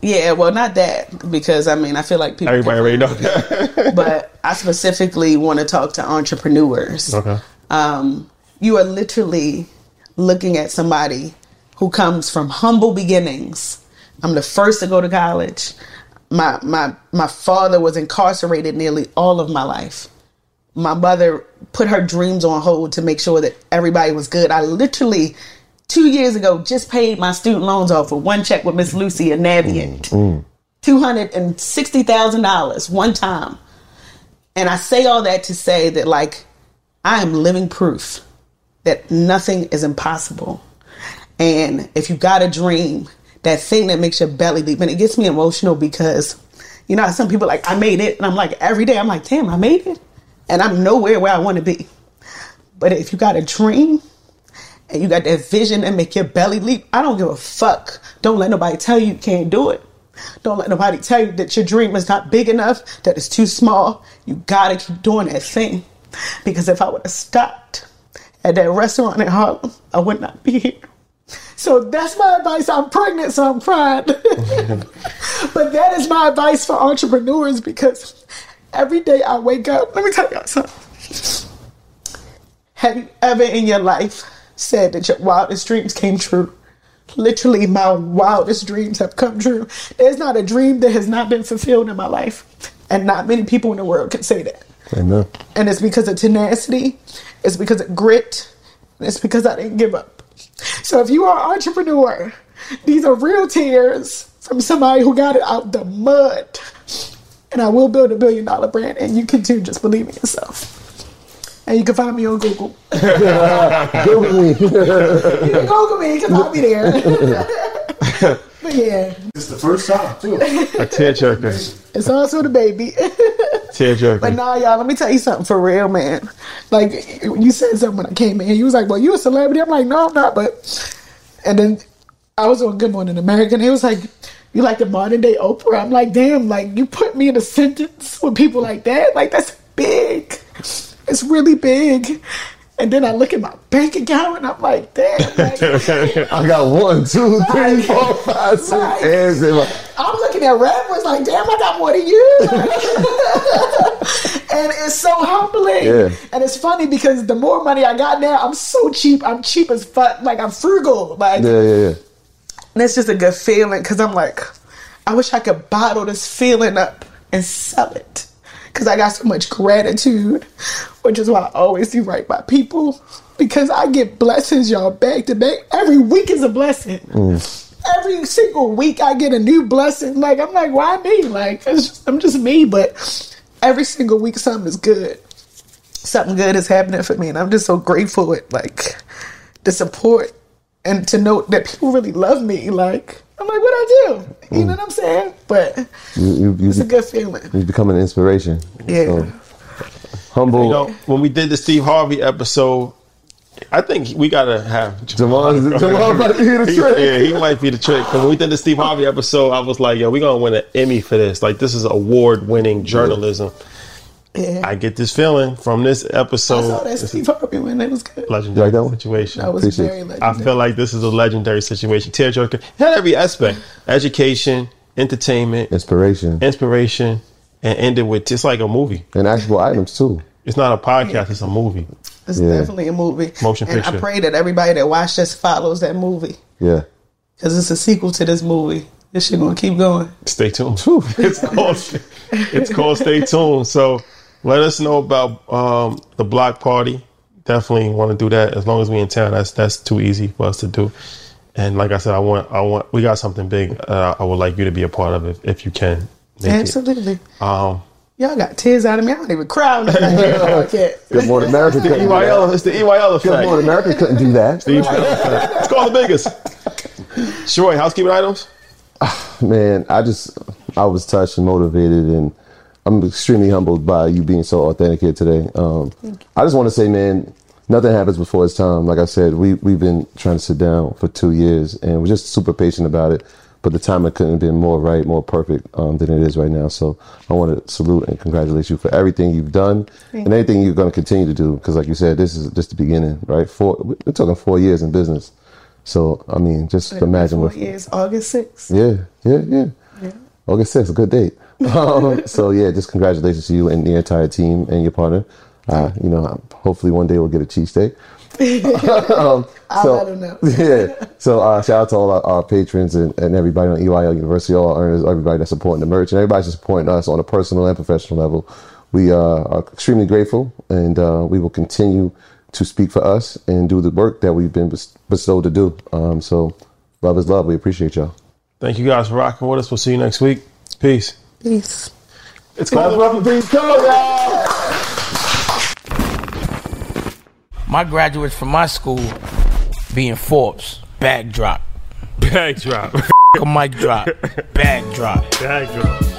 Yeah, well, not that, because, I mean, I feel like people... Everybody already knows that. But I specifically want to talk to entrepreneurs. Okay. Um, you are literally looking at somebody who comes from humble beginnings. I'm the first to go to college. My, my, my father was incarcerated nearly all of my life. My mother put her dreams on hold to make sure that everybody was good. I literally two years ago, just paid my student loans off with one check with Miss Lucy and Navient. Mm-hmm. two hundred sixty thousand dollars one time. And I say all that to say that, like, I am living proof that nothing is impossible. And if you got a dream, that thing that makes your belly leap, and it gets me emotional because, you know, some people are like, I made it. And I'm like, every day I'm like, damn, I made it. And I'm nowhere where I want to be. But if you got a dream and you got that vision and make your belly leap, I don't give a fuck. Don't let nobody tell you you can't do it. Don't let nobody tell you that your dream is not big enough, that it's too small. You got to keep doing that thing. Because if I would have stopped at that restaurant in Harlem, I would not be here. So that's my advice. I'm pregnant, so I'm crying. But that is my advice for entrepreneurs, because every day I wake up, let me tell y'all something. Have you ever in your life said that your wildest dreams came true? Literally, my wildest dreams have come true. There's not a dream that has not been fulfilled in my life. And not many people in the world can say that. Amen. And it's because of tenacity. It's because of grit. And it's because I didn't give up. So if you are an entrepreneur, these are real tears from somebody who got it out the mud. And I will build a billion dollar brand, and you can too. Just believe in yourself. And you can find me on Google. Google me. You can Google me. You can find me there. But yeah. It's the first time, too. A tearjerker. It's also the baby. Tearjerker. But nah, y'all, let me tell you something for real, man. Like, you said something when I came in. You was like, well, you a celebrity. I'm like, no, I'm not. But, and then I was on Good Morning America, and he was like, you like the modern day Oprah? I'm like, damn, like, you put me in a sentence with people like that? Like, that's big. It's really big. And then I look at my bank account and I'm like, damn. Like, I got one, two, three, like, four, five, six. Like, I'm looking at rappers like, damn, I got more than you. And it's so humbling. Yeah. And it's funny because the more money I got now, I'm so cheap. I'm cheap as fuck. Like, I'm frugal. Like, yeah, yeah, yeah. And it's just a good feeling because I'm like, I wish I could bottle this feeling up and sell it. Because I got so much gratitude, which is why I always do right by people. Because I get blessings, y'all, back to back. Every week is a blessing. Mm. Every single week I get a new blessing. Like, I'm like, why me? Like, it's just, I'm just me. But every single week something is good. Something good is happening for me. And I'm just so grateful at, like, the support and to know that people really love me. Like, I'm like, what I do? You mm. know what I'm saying? But you, you, you, it's a good feeling. You become an inspiration. Yeah. So, humble. You know, when we did the Steve Harvey episode, I think we got to have... Jamal's about to be the trick. He, yeah, he might be the trick. Because when we did the Steve Harvey episode, I was like, yo, we're going to win an Emmy for this. Like, this is award-winning journalism. Yeah. I get this feeling from this episode. I saw that Steve Harvey when it was good. Legendary like situation. That was Appreciate very legendary. I feel like this is a legendary situation. Tearjerker. It had every aspect. Education, entertainment. Inspiration. Inspiration. And ended with, it's like a movie. And actual items, too. It's not a podcast. Yeah. It's a movie. It's yeah. definitely a movie. Motion and picture. And I pray that everybody that watched this follows that movie. Yeah. Because it's a sequel to this movie. This shit going to keep going. Stay tuned. It's called, it's called Stay Tuned. So... let us know about um, the block party. Definitely want to do that. As long as we in town, that's that's too easy for us to do. And like I said, I want, I want, we got something big. Uh, I would like you to be a part of it if, if you can. Absolutely. Um, Y'all got tears out of me. I don't even cry. Like, oh, Good Morning America. It's the E Y L. It's the E Y L effect. Good Morning America couldn't do that. It's the E Y L. Let's call the biggest. Sheree, housekeeping items. Oh, man, I just I was touched and motivated and. I'm extremely humbled by you being so authentic here today. Um, I just want to say, man, nothing happens before it's time. Like I said, we, we've been trying to sit down for two years, and we're just super patient about it. But the timing couldn't have been more right, more perfect um, than it is right now. So I want to salute and congratulate you for everything you've done Thank and everything you're going to continue to do. Because like you said, this is just the beginning, right? Four, we're talking four years in business. So, I mean, just but imagine. Four what, years, August sixth. Yeah, yeah, yeah. yeah. August sixth, a good date. um, so yeah, just congratulations to you and the entire team and your partner. Uh, you know, hopefully one day we'll get a cheesesteak. um, I'll so, let him know. yeah. So uh, shout out to all our, our patrons and, and everybody on E Y L University, all our earners, everybody that's supporting the merch, and everybody's supporting us on a personal and professional level. We uh, are extremely grateful, and uh, we will continue to speak for us and do the work that we've been bestowed to do. Um, so love is love. We appreciate y'all. Thank you guys for rocking with us. We'll see you next week. Peace. Peace. It's called Love and Peace. Come on, y'all. My graduates from my school being Forbes. Bag drop. Bag drop. A mic drop. Bag drop. Bag drop.